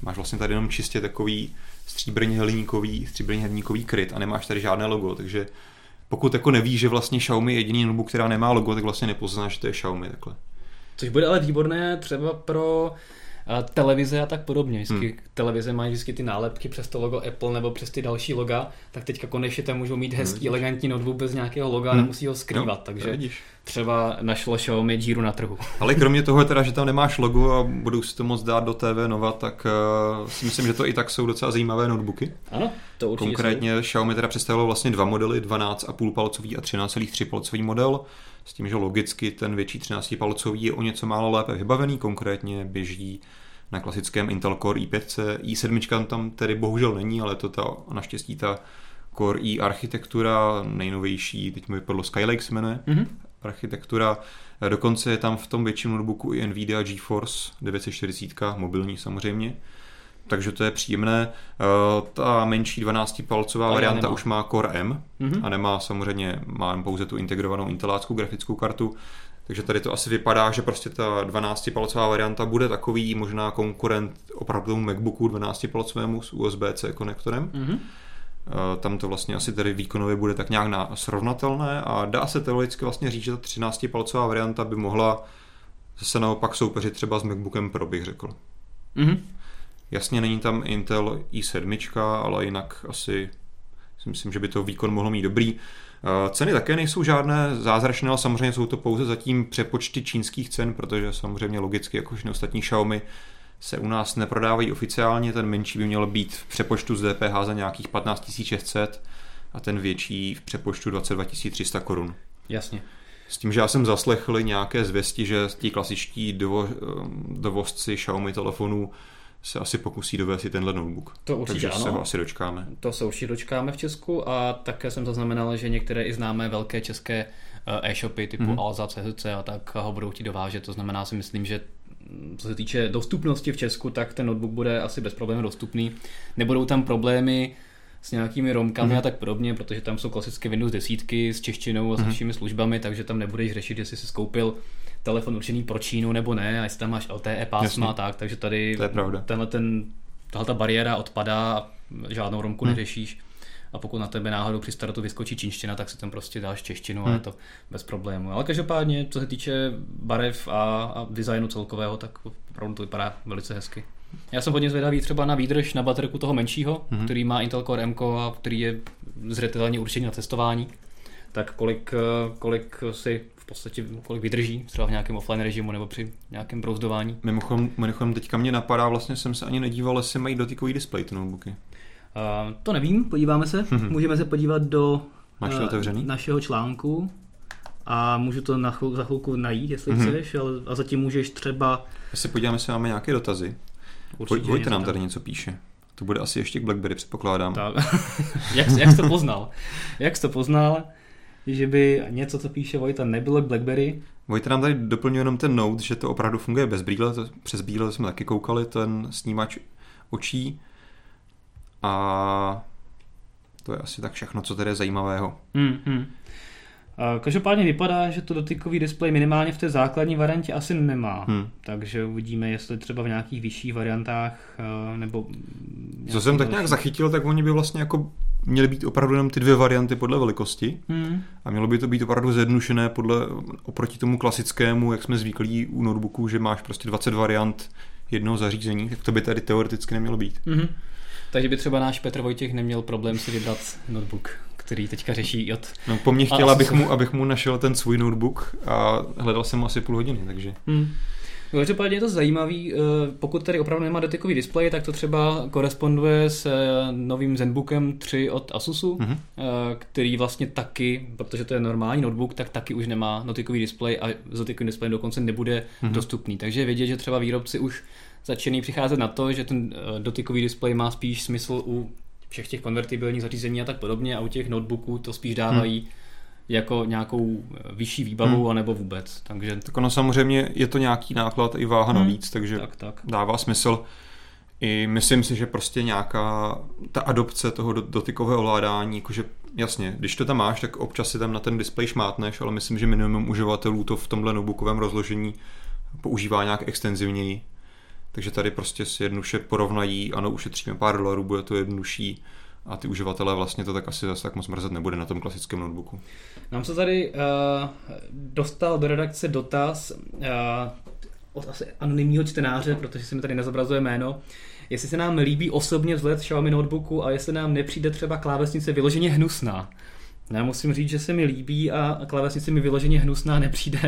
Máš vlastně tady jenom čistě takový stříbrně hliníkový kryt a nemáš tady žádné logo, takže pokud jako nevíš, že vlastně Xiaomi je jediný notebook, která nemá logo, tak vlastně nepoznáš, že to je Xiaomi takhle. Což bude ale výborné třeba pro televize a tak podobně. Vždycky televize mají vždycky ty nálepky přes to logo Apple nebo přes ty další loga, tak teďka konečně tam můžou mít hezký, elegantní notebook bez nějakého loga a nemusí ho skrývat, takže třeba našlo Xiaomi díru na trhu. Ale kromě toho teda, že tam nemáš logo a budou si to moc dát do TV Nova, tak si myslím, že to i tak jsou docela zajímavé notebooky. Ano, to určitě. Konkrétně jsou. Xiaomi teda představilo vlastně dva modely, 12,5 palcový a 13,3 palcový model. S tím, že logicky ten větší 13-palcový je o něco málo lépe vybavený, konkrétně běží na klasickém Intel Core i5, i7 tam tedy bohužel není, ale to naštěstí ta Core i architektura nejnovější, teď mi vypadlo Skylake se jmenuje, architektura, dokonce je tam v tom větším notebooku i NVIDIA GeForce 940, mobilní samozřejmě. Takže to je příjemné. Ta menší 12-palcová varianta nemá. Už má Core M a nemá samozřejmě, má pouze tu integrovanou inteláckou grafickou kartu, takže tady to asi vypadá, že prostě ta 12-palcová varianta bude takový možná konkurent opravdu MacBooku 12-palcovému s USB-C konektorem. Tam to vlastně asi tedy výkonově bude tak nějak srovnatelné a dá se teoreticky vlastně říct, že ta 13-palcová varianta by mohla zase naopak soupeřit třeba s MacBookem Pro, bych řekl. Mm-hmm. Jasně, není tam Intel i7, ale jinak asi si myslím, že by to výkon mohlo mít dobrý. Ceny také nejsou žádné zázračné, ale samozřejmě jsou to pouze zatím přepočty čínských cen, protože samozřejmě logicky, jakož i ostatní Xiaomi, se u nás neprodávají oficiálně, ten menší by měl být v přepočtu z DPH za nějakých 15 600 a ten větší v přepočtu 22 300 korun. Jasně. S tím, že já jsem zaslechl nějaké zvěsti, že ti klasičtí dovozci Xiaomi telefonů se asi pokusí dovést i tenhle notebook. To určitě. Takže ano. Se ho asi dočkáme. To se určitě dočkáme v Česku a také jsem zaznamenal, že některé i známé velké české e-shopy typu Alza, CHC a tak ho budou ti dovážet. To znamená, si myslím, že co se týče dostupnosti v Česku, tak ten notebook bude asi bez problémů dostupný. Nebudou tam problémy s nějakými romkami a tak podobně, protože tam jsou klasické Windows 10 s češtinou a s našimi službami, takže tam nebudeš řešit, jestli jsi skoupil telefon určený pro Čínu nebo ne, a jestli tam máš LTE pásma a tak, takže tady tahle bariéra odpadá a žádnou romku neřešíš. A pokud na tebe náhodou při startu vyskočí čínština, tak si tam prostě dáš češtinu a je to bez problému. Ale každopádně, co se týče barev a designu celkového, tak opravdu to vypadá velice hezky. Já jsem hodně zvědavý třeba na výdrž na baterku toho menšího, který má Intel Core M-ko a který je zřetelně určený na testování. Tak kolik vydrží, třeba v nějakém offline režimu nebo při nějakém brouzdování. Mimochodem teďka mě napadá, vlastně jsem se ani nedíval, jestli mají dotykový displej ty notebooky. To nevím, podíváme se. Můžeme se podívat do našeho článku a můžu to za chvilku najít, jestli chceš, a zatím můžeš třeba... Já se podíváme, jestli máme nějaké dotazy. Vojta nám tady něco píše. To bude asi ještě k BlackBerry, předpokládám. Jak jsi to poznal? Že by něco, co píše Vojta, nebylo k BlackBerry? Vojta nám tady doplňuje jenom ten note, že to opravdu funguje bez brýle. Přes brýle jsme taky koukali, ten snímač očí. A to je asi tak všechno, co tady je zajímavého. Každopádně vypadá, že to dotykový displej minimálně v té základní variantě asi nemá. Takže uvidíme, jestli třeba v nějakých vyšších variantách nebo... Co jsem tak nějak zachytil, tak oni by vlastně jako měly být opravdu jenom ty dvě varianty podle velikosti a mělo by to být opravdu zjednušené oproti tomu klasickému, jak jsme zvyklí u notebooků, že máš prostě 20 variant jednoho zařízení, tak to by tady teoreticky nemělo být. Takže by třeba náš Petr Vojtěch neměl problém si vybrat notebook, který teďka řeší od... No po mně chtěl, abych mu našel ten svůj notebook a hledal jsem mu asi půl hodiny, takže... Každopádně je to zajímavý, pokud tady opravdu nemá dotykový displej, tak to třeba koresponduje s novým Zenbookem 3 od Asusu, který vlastně taky, protože to je normální notebook, tak taky už nemá dotykový displej a s dotykovým displejem dokonce nebude dostupný. Takže je vidět, že třeba výrobci už začínají přicházet na to, že ten dotykový displej má spíš smysl u všech těch konvertibilních zařízení a tak podobně a u těch notebooků to spíš dávají jako nějakou vyšší výbavu anebo vůbec. Takže... Tak ono samozřejmě je to nějaký náklad i váha navíc, takže tak. Dává smysl. I myslím si, že prostě nějaká ta adopce toho dotykového ovládání, jakože jasně, když to tam máš, tak občas si tam na ten displej šmátneš, ale myslím, že minimum uživatelů to v tomhle notebookovém rozložení používá nějak extenzivněji. Takže tady prostě si jednoduše porovnají, ano, ušetříme pár dolarů, bude to jednodušší a ty uživatelé vlastně to tak asi zase tak moc mrzet nebude na tom klasickém notebooku. Nám se tady dostal do redakce dotaz od asi anonymního čtenáře, protože se mi tady nezobrazuje jméno, jestli se nám líbí osobně vzhled Xiaomi notebooku a jestli nám nepřijde třeba klávesnice vyloženě hnusná. Já musím říct, že se mi líbí a klávesnice mi vyloženě hnusná nepřijde.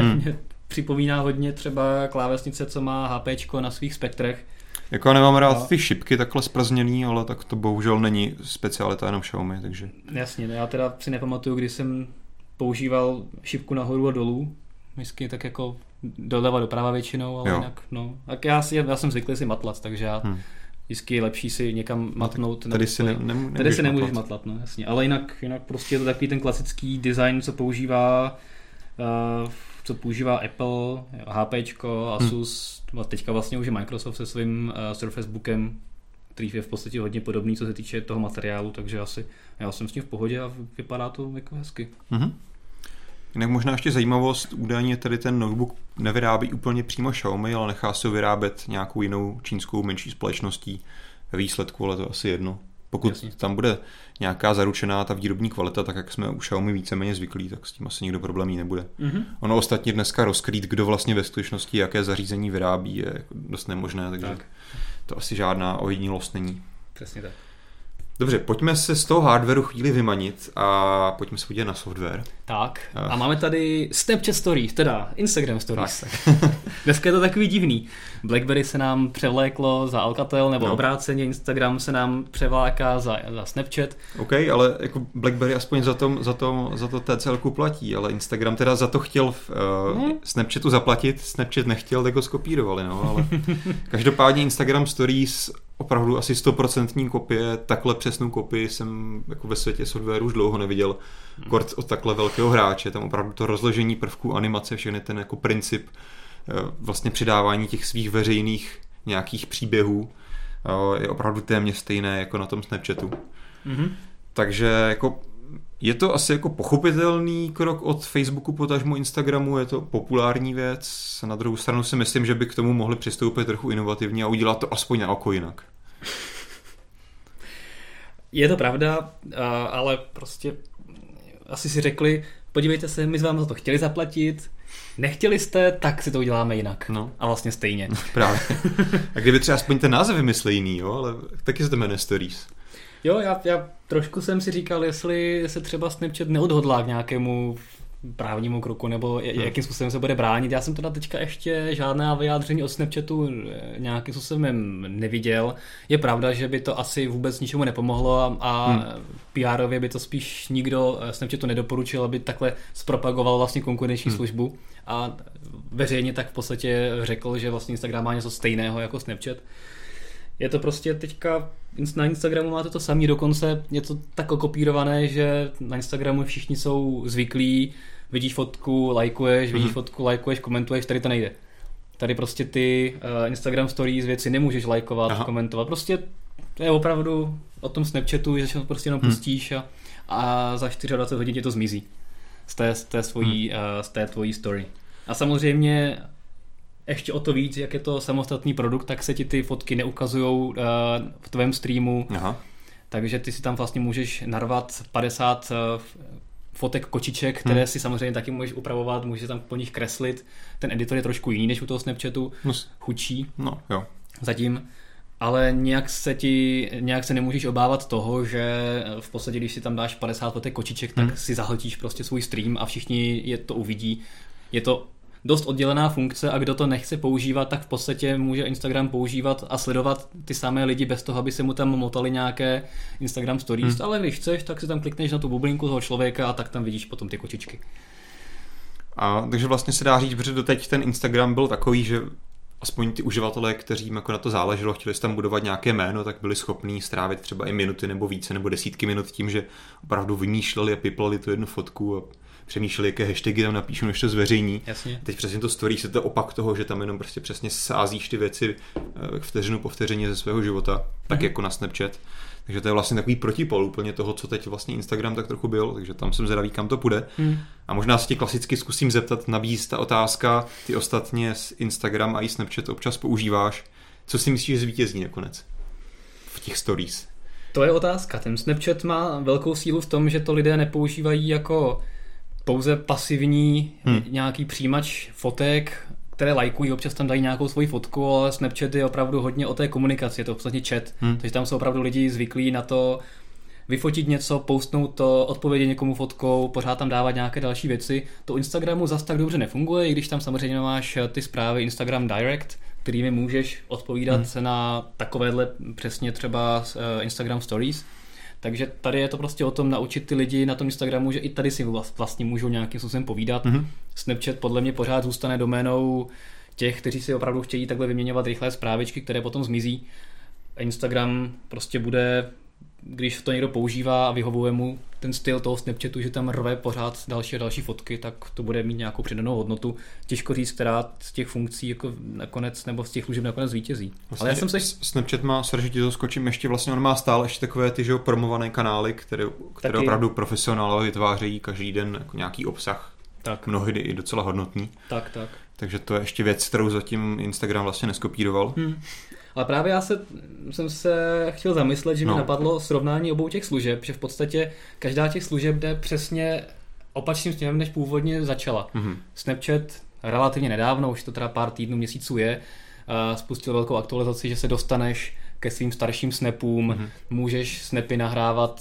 Připomíná hodně třeba klávesnice, co má HPčko na svých spektrech. Jako já nemám rád ty šipky takhle zprzněný, ale tak to bohužel není specialita jenom Xiaomi, takže... Jasně, já teda si nepamatuju, kdy jsem používal šipku nahoru a dolů, vždycky tak jako doleva doprava většinou, ale jinak no. Tak já jsem zvyklý si matlat, takže já vždycky je lepší si někam matnout. Tady si nemůžeš matlat, no jasně, ale jinak prostě je to takový ten klasický design, co používá Apple, HPčko, Asus, teďka vlastně už je Microsoft se svým Surface Bookem, který je v podstatě hodně podobný, co se týče toho materiálu, takže asi já jsem s ním v pohodě a vypadá to jako hezky. Jinak možná ještě zajímavost, údajně tady ten notebook nevyrábí úplně přímo Xiaomi, ale nechá se ho vyrábět nějakou jinou čínskou menší společností ve výsledku, ale to asi jedno. Pokud tam bude nějaká zaručená ta výrobní kvalita, tak jak jsme u Xiaomi víceméně zvyklí, tak s tím asi nikdo problémí nebude. Mm-hmm. Ono ostatně dneska rozkrýt, kdo vlastně ve skutečnosti jaké zařízení vyrábí, je dost nemožné, takže tak. To asi žádná ojedinělost není. Přesně tak. Dobře, pojďme se z toho hardwareu chvíli vymanit a pojďme se podívat na software. Tak, a máme tady Snapchat Stories, teda Instagram Stories. Tak. Dneska je to takový divný. BlackBerry se nám převléklo za Alcatel, nebo obráceně Instagram se nám převláká za Snapchat. OK, ale jako BlackBerry aspoň za to TCL platí, ale Instagram teda za to chtěl Snapchatu zaplatit, Snapchat nechtěl, tak ho skopírovali, no, ale každopádně Instagram Stories opravdu asi 100% kopie, takhle přesnou kopii jsem jako ve světě softwaru už dlouho neviděl. Kort od takhle velkého hráče, tam opravdu to rozložení prvků, animace, všechny ten jako princip vlastně přidávání těch svých veřejných nějakých příběhů je opravdu téměř stejné jako na tom Snapchatu. Mm-hmm. Takže jako je to asi jako pochopitelný krok od Facebooku potažmo Instagramu, je to populární věc. Na druhou stranu si myslím, že by k tomu mohli přistoupit trochu inovativně a udělat to aspoň na oko jinak. Je to pravda, ale prostě asi si řekli, podívejte se, my jsme vám za to chtěli zaplatit, nechtěli jste, tak si to uděláme jinak. No. A vlastně stejně. No, právě. A kdyby třeba aspoň ten název vymyslel jiný, jo? Ale taky se to jmenuje Stories. Jo, já trošku jsem si říkal, jestli se třeba Snapchat neodhodlá k nějakému právnímu kroku, nebo jakým způsobem se bude bránit. Já jsem teda teďka ještě žádná vyjádření od Snapchatu nějakým způsobem neviděl. Je pravda, že by to asi vůbec ničemu nepomohlo a PR-ově by to spíš nikdo Snapchatu nedoporučil, aby takhle zpropagoval vlastně konkurenční službu a veřejně tak v podstatě řekl, že vlastně Instagram má něco stejného jako Snapchat. Je to prostě teďka, na Instagramu máte to samý, dokonce je to tak okopírované, že na Instagramu všichni jsou zvyklí, vidíš fotku, lajkuješ, vidíš fotku, lajkuješ, komentuješ, tady to nejde. Tady prostě ty Instagram stories věci nemůžeš lajkovat, komentovat, prostě to je opravdu o tom Snapchatu, že se prostě jenom pustíš a za 24 hodin tě to zmizí z té tvojí story. A samozřejmě ještě o to víc, jak je to samostatný produkt, tak se ti ty fotky neukazujou v tvém streamu. Aha. Takže ty si tam vlastně můžeš narvat 50 fotek kočiček, které si samozřejmě taky můžeš upravovat, můžeš tam po nich kreslit. Ten editor je trošku jiný než u toho Snapchatu, chudší. No, jo. Zatím. Ale nějak se nemůžeš obávat toho, že v podstatě, když si tam dáš 50 fotek kočiček, tak si zahltíš prostě svůj stream a všichni je to uvidí. Je to dost oddělená funkce a kdo to nechce používat, tak v podstatě může Instagram používat a sledovat ty samé lidi bez toho, aby se mu tam motali nějaké Instagram stories, ale když chceš, tak si tam klikneš na tu bublinku toho člověka a tak tam vidíš potom ty kočičky. A takže vlastně se dá říct, protože doteď ten Instagram byl takový, že aspoň ty uživatelé, kteřím jako na to záleželo, chtěli si tam budovat nějaké jméno, tak byli schopní strávit třeba i minuty nebo více nebo desítky minut tím, že opravdu vymýšleli a piplali tu jednu fotku a přemýšleli, jaké hashtagy tam napíšu, než to zveřejní. Jasně. Teď přesně to story se to opak toho, že tam jenom prostě přesně sázíš ty věci vteřinu po vteřině ze svého života, tak jako na Snapchat. Takže to je vlastně takový protipol úplně toho, co teď vlastně Instagram tak trochu byl, takže tam jsem zvědavý, kam to půjde. A možná se ti klasicky zkusím zeptat, nabízí ta otázka, ty ostatně z Instagram a i Snapchat občas používáš. Co si myslíš, že zvítězí nakonec v těch stories? To je otázka. Ten Snapchat má velkou sílu v tom, že to lidé nepoužívají jako pouze pasivní nějaký přijímač fotek, které lajkují, občas tam dají nějakou svoji fotku, ale Snapchat je opravdu hodně o té komunikaci, je to vlastně chat, takže tam jsou opravdu lidi zvyklí na to vyfotit něco, postnout to, odpovědět někomu fotkou, pořád tam dávat nějaké další věci. To Instagramu zas tak dobře nefunguje, i když tam samozřejmě máš ty zprávy Instagram Direct, kterými můžeš odpovídat na takovéhle přesně třeba Instagram Stories. Takže tady je to prostě o tom naučit ty lidi na tom Instagramu, že i tady si vlastně můžou nějakým způsobem povídat. Snapchat podle mě pořád zůstane doménou těch, kteří si opravdu chtějí takhle vyměňovat rychlé zprávičky, které potom zmizí. Instagram prostě bude, když to někdo používá a vyhovuje mu ten styl toho Snapchatu, že tam rve pořád další a další fotky, tak to bude mít nějakou přidanou hodnotu. Těžko říct, která z těch funkcí jako nakonec nebo z těch služeb nakonec zvítězí. Vlastně ale já jsem se Snapchat má, sorry, že to skočím, ještě vlastně on má stále ještě takové ty, že promované kanály, které opravdu profesionálové vytvářejí každý den jako nějaký obsah. Tak. Mnohdy i docela hodnotný. Tak. Takže to je ještě věc, kterou zatím Instagram vlastně neskopíroval. Ale právě já jsem se chtěl zamyslet, že mi napadlo srovnání obou těch služeb, že v podstatě každá těch služeb jde přesně opačným směrem, než původně začala. Mm-hmm. Snapchat relativně nedávno, už to teda pár týdnů, měsíců je, spustil velkou aktualizaci, že se dostaneš ke svým starším snapům, můžeš snapy nahrávat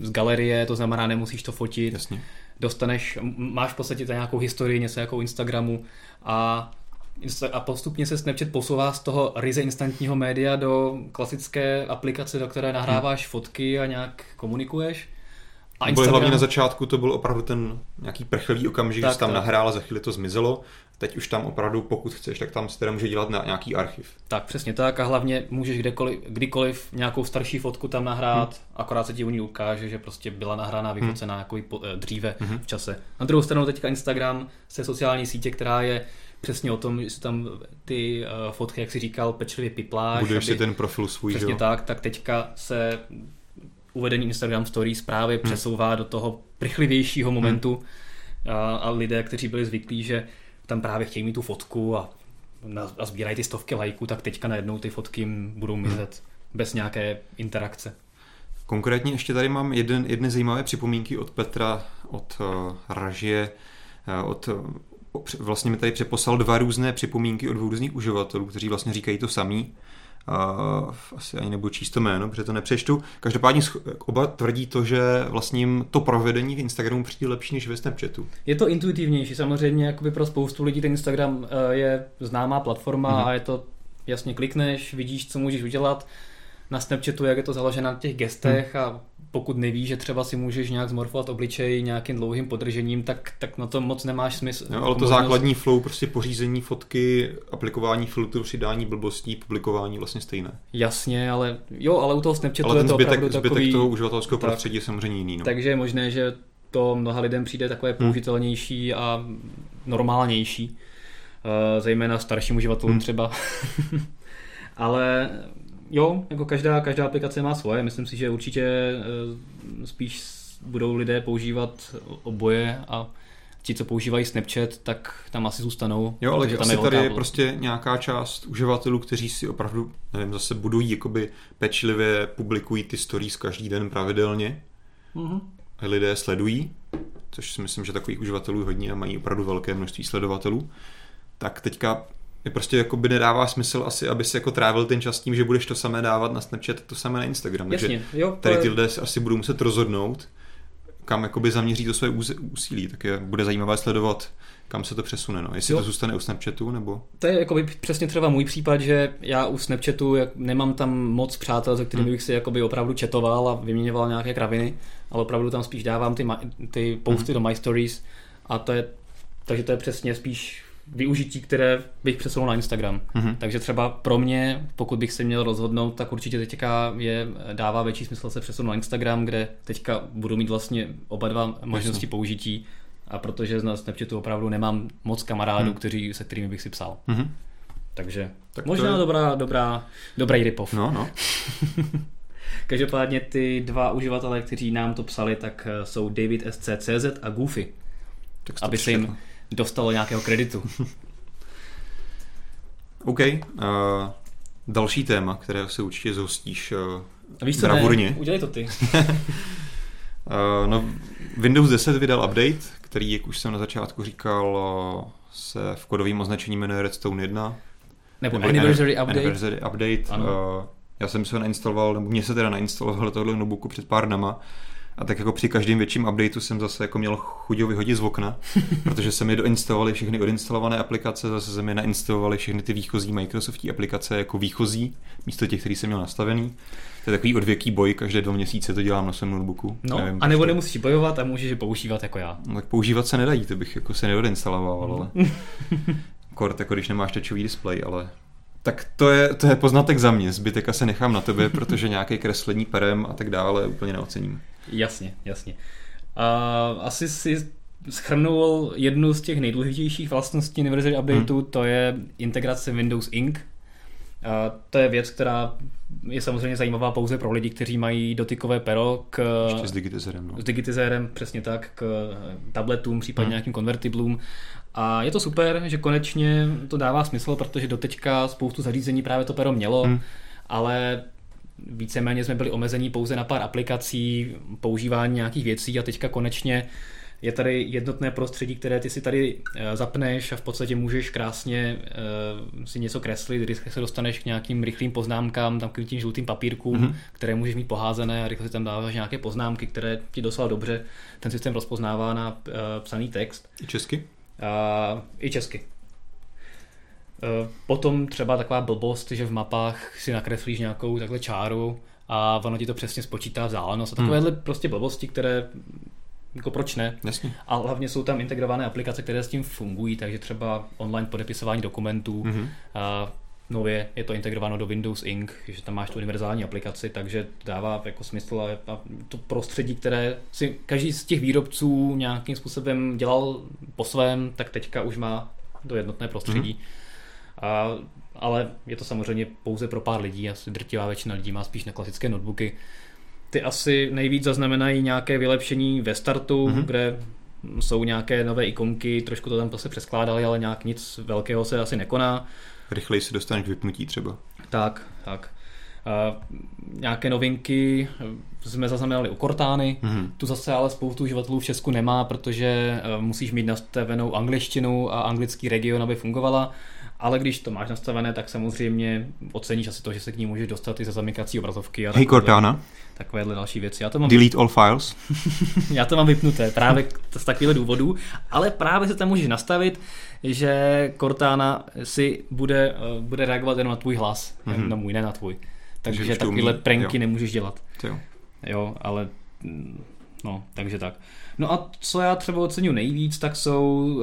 z galerie, to znamená, nemusíš to fotit. Jasně. Dostaneš, máš v podstatě nějakou historii, něco jako Instagramu a postupně se Snapchat posouvá z toho ryze instantního média do klasické aplikace, do které nahráváš fotky a nějak komunikuješ. A byl hlavně na začátku, to byl opravdu ten nějaký prchlivý okamžik, že jsi tam nahrál a za chvíli to zmizelo. Teď už tam opravdu, pokud chceš, tak tam se může dělat na nějaký archiv. Tak, přesně tak, a hlavně můžeš kdykoliv nějakou starší fotku tam nahrát, akorát se ti u ní ukáže, že prostě byla nahrána, vyfocená jako dříve v čase. Na druhou stranu teďka Instagram se sociální sítě, která je přesně o tom, že jsou tam ty fotky, jak jsi říkal, pečlivě pytláš. Buduješ si ten profil svůj, přesně, jo? tak teďka se uvedení Instagram Stories právě přesouvá do toho prychlivějšího momentu a lidé, kteří byli zvyklí, že tam právě chtějí mít tu fotku a sbírají ty stovky lajků, tak teďka najednou ty fotky budou mizet bez nějaké interakce. Konkrétně ještě tady mám jedny zajímavé připomínky od Petra, od Ražie, vlastně mi tady přeposlal dva různé připomínky od dvou různých uživatelů, kteří vlastně říkají to samý. Asi ani nebudu číst to jméno, protože to nepřečtu. Každopádně oba tvrdí to, že vlastně to provedení v Instagramu přijde lepší než ve Snapchatu. Je to intuitivnější, samozřejmě jakoby pro spoustu lidí ten Instagram je známá platforma a je to jasně klikneš, vidíš, co můžeš udělat. Na Snapchatu, jak je to založeno na těch gestech a pokud nevíš, že třeba si můžeš nějak zmorfovat obličej nějakým dlouhým podržením, tak na to moc nemáš smysl. No, ale to základní flow, prostě pořízení fotky, aplikování filtru, přidání blbostí, publikování vlastně stejné. Jasně, ale u toho Snapchatu je to opravdu takový... zbytek toho uživatelského prostředí je samozřejmě jiný. No. Takže je možné, že to mnoha lidem přijde takové použitelnější a normálnější. Zejména starším uživatelům třeba. Ale... Jo, jako každá aplikace má svoje. Myslím si, že určitě spíš budou lidé používat oboje a ti, co používají Snapchat, tak tam asi zůstanou. Jo, ale asi tady je prostě nějaká část uživatelů, kteří si opravdu, nevím, zase budují jakoby pečlivě, publikují ty stories každý den pravidelně. Lidé sledují, což si myslím, že takových uživatelů hodně a mají opravdu velké množství sledovatelů. Tak teďka prostě jako by nedává smysl asi, aby se jako trávil ten čas tím, že budeš to samé dávat na Snapchat, to samé na Instagram. Jasně, takže jo, tady ty lidé asi budou muset rozhodnout, kam jakoby zaměří to své úsilí, tak je, bude zajímavé sledovat, kam se to přesune, no. Jestli to zůstane u Snapchatu, nebo... To je jakoby přesně třeba můj případ, že já u Snapchatu nemám tam moc přátel, se kterými bych si jakoby opravdu chatoval a vyměňoval nějaké kraviny, ale opravdu tam spíš dávám ty posty do My Stories a to je, takže to je přesně spíš využití, které bych přesunul na Instagram. Takže třeba pro mě, pokud bych se měl rozhodnout, tak určitě teďka dává větší smysl se přesunout na Instagram, kde teďka budu mít vlastně oba dva možnosti použití a protože na Snapchatu opravdu nemám moc kamarádů, se kterými bych si psal. Takže tak možná je... dobrý ripov. No. Každopádně ty dva uživatelé, kteří nám to psali, tak jsou David SC.cz a Goofy. Aby se jim dostalo nějakého kreditu. OK. Další téma, které se určitě zhostíš bravurně. Víš co, udělej to ty. Windows 10 vydal update, který, jak už jsem na začátku říkal, se v kodovém označení jmenuje Redstone 1. Nebo Anniversary update. Já jsem se ho nainstaloval, nebo mě se teda nainstaloval tohle notebooku před pár dnama. A tak jako při každém větším updateu jsem zase jako měl chuť ho vyhodit z okna, protože se mi doinstalovaly všechny odinstalované aplikace, zase se mi nainstalovaly všechny ty výchozí Microsoftí aplikace jako výchozí, místo těch, který jsem měl nastavený. To je takový odvěký boj, každé 2 měsíce to dělám na svém notebooku. No, nevím, a nebo nemusíš bojovat a můžeš je používat jako já. No, tak používat se nedají, to bych jako se neodinstaloval, ale kort, jako když nemáš touchový displej, ale... Tak to je poznatek za mě, zbytek asi nechám na tebe, protože nějaké kreslení perem a tak dále úplně neocením. Jasně. Asi si shrnul jednu z těch nejdůležitějších vlastností Anniversary updateu, to je integrace Windows Ink. To je věc, která je samozřejmě zajímavá pouze pro lidi, kteří mají dotykové pero ještě s digitizérem, přesně tak, k tabletům, případně nějakým konvertiblům A je to super, že konečně to dává smysl, protože doteďka spoustu zařízení právě to pero mělo, ale víceméně jsme byli omezení pouze na pár aplikací, používání nějakých věcí a teďka konečně je tady jednotné prostředí, které ty si tady zapneš a v podstatě můžeš krásně si něco kreslit, rychle se dostaneš k nějakým rychlým poznámkám, tam k tím žlutým papírkům, které můžeš mít poházené a rychle si tam dáváš nějaké poznámky, které ti docela dobře ten systém rozpoznává na psaný text. I česky? I česky. Potom třeba taková blbost, že v mapách si nakreslíš nějakou takhle čáru a ono ti to přesně spočítá vzdálenost a takovéhle prostě blbosti, které jako proč ne? Jasně. A hlavně jsou tam integrované aplikace, které s tím fungují, takže třeba online podepisování dokumentů. A nově je to integrováno do Windows Ink, že tam máš tu univerzální aplikaci, takže dává jako smysl a to prostředí, které si každý z těch výrobců nějakým způsobem dělal po svém, tak teďka už má to jednotné prostředí. Ale je to samozřejmě pouze pro pár lidí, asi drtivá většina lidí má spíš na klasické notebooky. Ty asi nejvíc zaznamenají nějaké vylepšení ve startu, kde jsou nějaké nové ikonky, trošku to tam zase přeskládali, ale nějak nic velkého se asi nekoná. Rychleji se dostaneš k vypnutí třeba. Tak. Nějaké novinky jsme zaznamenali u Cortány, tu zase ale spoustu uživatelů v Česku nemá, protože musíš mít nastavenou angličtinu a anglický region, aby fungovala. Ale když to máš nastavené, tak samozřejmě oceníš asi to, že se k ní můžeš dostat i za zamykací obrazovky. Hej Cortana. Takovéhle další věci. Já to mám delete all files. Já to mám vypnuté právě z takovýchto důvodů, ale právě se tam můžeš nastavit, že Cortana si bude reagovat jen na tvůj hlas, na můj, ne na tvůj. Takže takovýhle pranky nemůžeš dělat. Jo, ale no, takže tak. No a co já třeba oceňuji nejvíc, tak jsou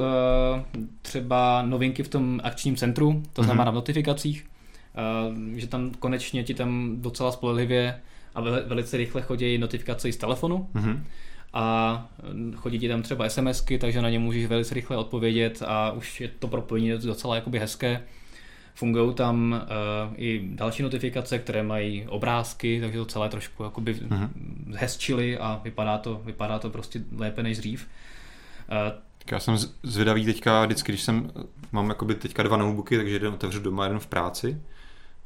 třeba novinky v tom akčním centru, to znamená v notifikacích, že tam konečně ti tam docela spolehlivě a velice rychle chodí notifikace z telefonu a chodí ti tam třeba SMSky, takže na ně můžeš velice rychle odpovědět a už je to propojení docela jakoby hezké. Fungují tam i další notifikace, které mají obrázky, takže to celé trošku jakoby hezčili a vypadá to prostě lépe než dřív. Já jsem zvědavý teďka, vždycky, když mám jakoby teďka dva notebooky, takže jeden otevřu doma, jeden v práci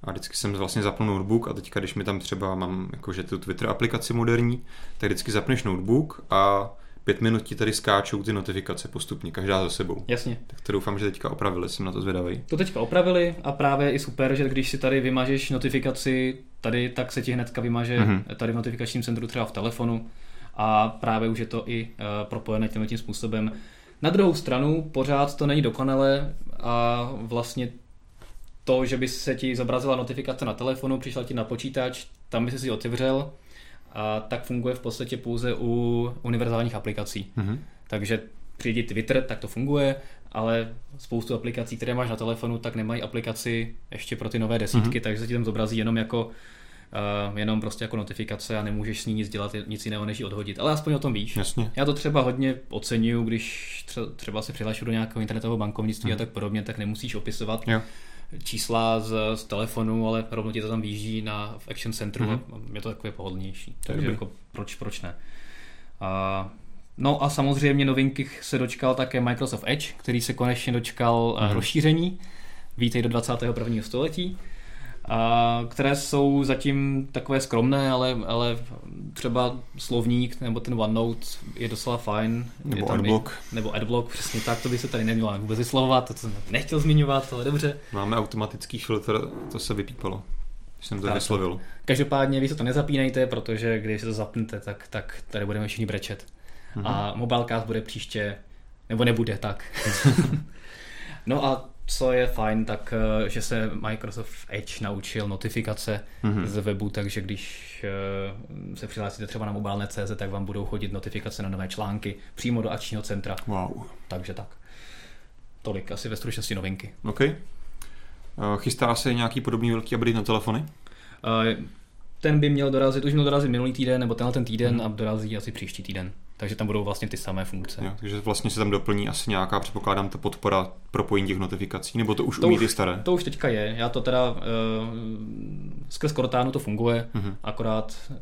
a vždycky jsem vlastně zapnul notebook a teďka, když mi tam třeba mám jakože tu Twitter aplikaci moderní, tak vždycky zapneš notebook a 5 minut ti tady skáčou ty notifikace postupně, každá za sebou. Jasně. Tak to doufám, že teďka opravili, jsem na to zvědavý. To teďka opravili a právě i super, že když si tady vymažeš notifikaci tady, tak se ti hnedka vymaže tady v notifikačním centru třeba v telefonu a právě už je to i propojené tím způsobem. Na druhou stranu pořád to není dokonalé a vlastně to, že by se ti zobrazila notifikace na telefonu, přišla ti na počítač, tam by si otevřel, a tak funguje v podstatě pouze u univerzálních aplikací. Takže přijde Twitter, tak to funguje, ale spoustu aplikací, které máš na telefonu, tak nemají aplikaci ještě pro ty nové desítky, takže se ti tam zobrazí jenom prostě jako notifikace a nemůžeš s ní nic dělat, nic jiného než ji odhodit. Ale aspoň o tom víš. Jasně. Já to třeba hodně oceňuju, když třeba se přihlašu do nějakého internetového bankovnictví a tak podobně, tak nemusíš opisovat čísla z telefonu, ale rovnou ti to tam výjíždí v Action Centru a je to takové pohodlnější. Takže jako proč ne? No a samozřejmě novinky se dočkal také Microsoft Edge, který se konečně dočkal rozšíření. Vítej do 21. století. Které jsou zatím takové skromné, ale třeba slovník nebo ten OneNote je docela fajn. Nebo Adblock, přesně tak, to by se tady nemělo vůbec vyslovovat, to jsem nechtěl zmiňovat, ale dobře. Máme automatický filtr, to se vypípalo, když jsem to vyslovil. Každopádně vy se to nezapínejte, protože když se to zapnete, tak tady budeme všichni brečet. A Mobilecast bude příště, nebo nebude tak. No a co je fajn, tak že se Microsoft Edge naučil notifikace z webu, takže když se přihlásíte třeba na mobilne.cz, tak vám budou chodit notifikace na nové články přímo do akčního centra. Wow. Takže tak. Tolik asi ve stručnosti novinky. OK. Chystá se nějaký podobný velký update na telefony? Ten by měl dorazit, už měl dorazit minulý týden, nebo tenhle ten týden a dorazí asi příští týden. Takže tam budou vlastně ty samé funkce. Jo, takže vlastně se tam doplní asi nějaká, předpokládám, ta podpora propojení těch notifikací, nebo to už umí ty staré? To už teďka je. Já to teda skrz Cortánu to funguje, akorát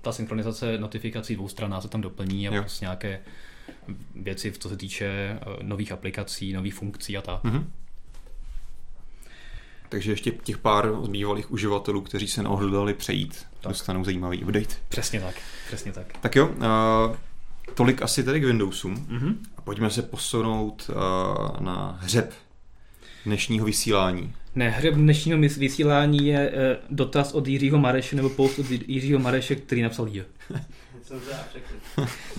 ta synchronizace notifikací dvoustranná se tam doplní a prostě nějaké věci, co se týče nových aplikací, nových funkcí a tak. Mm-hmm. Takže ještě těch pár zbývalých uživatelů, kteří se neohledali přejít, dostanou zajímavý update. Přesně tak, přesně tak. Tak jo, tolik asi tady k Windowsům. Mm-hmm. A pojďme se posunout na hřeb dnešního vysílání. Ne, hřeb dnešního vysílání je dotaz od Jiřího Mareše, nebo post od Jiřího Mareše, který napsal je.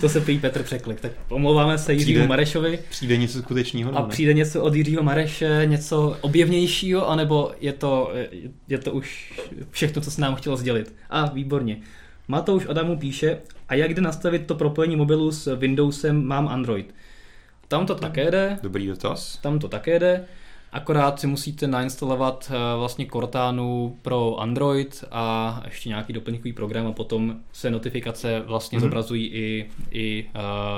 To se píjí Petr Překlik. Tak omlouváme se Jiřímu Marešovi. Přijde něco skutečného? A přijde něco od Jiřího Mareše, něco objevnějšího, anebo je to už všechno, co se nám chtělo sdělit. A výborně. Matouš Adamu píše, a jak jde nastavit to propojení mobilu s Windowsem, mám Android. Tam to také jde. Dobrý dotaz. Tam to také jde. Akorát si musíte nainstalovat vlastně Cortánu pro Android a ještě nějaký doplňkový program a potom se notifikace vlastně zobrazují i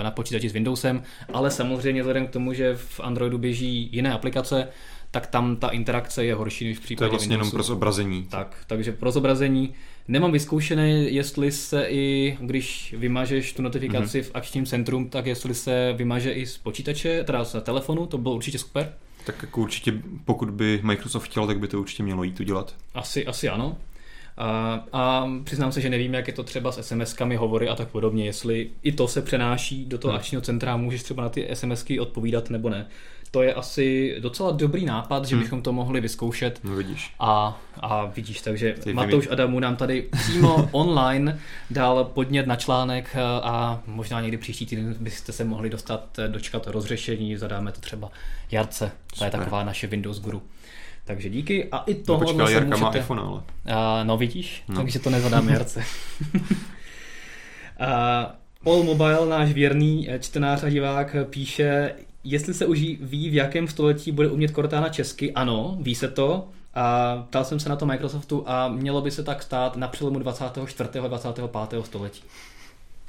na počítači s Windowsem, ale samozřejmě vzhledem k tomu, že v Androidu běží jiné aplikace, tak tam ta interakce je horší než v případě Windowsu. To je vlastně jenom pro zobrazení. Tak, takže pro zobrazení. Nemám vyzkoušené, jestli se i, když vymažeš tu notifikaci v akčním centru, tak jestli se vymaže i z počítače, teda z telefonu, to bylo určitě super. Tak jako určitě, pokud by Microsoft chtěl, tak by to určitě mělo jít udělat. Asi ano. A přiznám se, že nevím, jak je to třeba s SMS-kami, hovory a tak podobně, jestli i to se přenáší do toho akčního centra, můžeš třeba na ty SMS-ky odpovídat nebo ne. To je asi docela dobrý nápad, že bychom to mohli vyzkoušet. No, vidíš. A vidíš, takže Matouš Adamu nám tady přímo online dal podnět na článek a možná někdy příští týden byste se mohli dočkat rozřešení, zadáme to třeba Jarce, to je taková naše Windows guru. Takže díky a i toho no, počkej, Jarka má iPhone, ale... No vidíš, no. Takže to nezadáme Jarce. All Mobile, náš věrný čtenář a divák, píše... Jestli se už ví, v jakém století bude umět Cortana česky, ano, ví se to. A ptal jsem se na to Microsoftu a mělo by se tak stát na přelomu 24. a 25. století.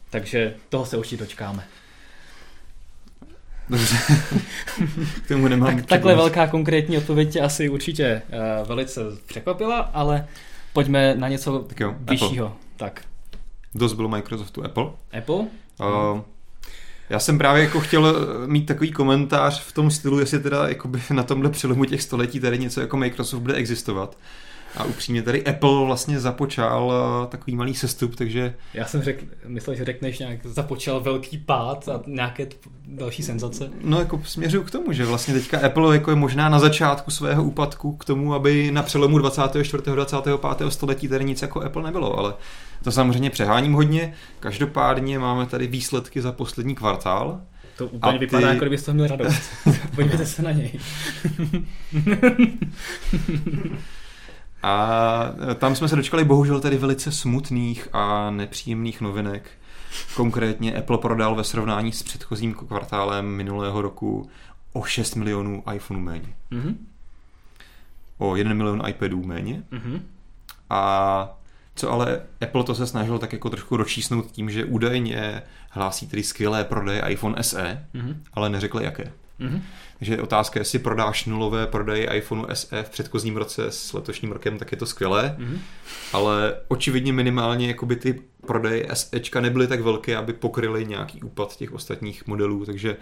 Takže toho se už dočkáme. Dobře. K tomu nemám takhle velká konkrétní odpověď tě asi určitě velice překvapila, ale pojďme na něco vyššího. Tak. Dost bylo Microsoftu Apple? Já jsem právě jako chtěl mít takový komentář v tom stylu, jestli teda jakoby na tomhle přelomu těch století tady něco jako Microsoft bude existovat. A upřímně tady Apple vlastně započal takový malý sestup, takže... Já jsem myslel, že řekneš nějak započal velký pád a nějaké další senzace. No jako směřuju k tomu, že vlastně teďka Apple jako je možná na začátku svého úpadku k tomu, aby na přelomu 24. 25. století tady nic jako Apple nebylo, ale to samozřejmě přeháním hodně. Každopádně máme tady výsledky za poslední kvartál. To úplně vypadá, jako kdybyste měl radost. Podívejte se na něj. A tam jsme se dočkali bohužel tady velice smutných a nepříjemných novinek. Konkrétně Apple prodal ve srovnání s předchozím kvartálem minulého roku o 6 milionů iPhoneů méně. Mm-hmm. O 1 milion iPadů méně. Mm-hmm. A co ale Apple to se snažil tak jako trošku rozčísnout tím, že údajně hlásí tedy skvělé prodeje iPhone SE, ale neřekli jaké. Mm-hmm. Takže otázka, jestli prodáš nulové prodeje iPhone SE v předchozím roce s letošním rokem, tak je to skvělé, ale očividně minimálně jakoby ty prodeje SEčka nebyly tak velké, aby pokryly nějaký úpad těch ostatních modelů, takže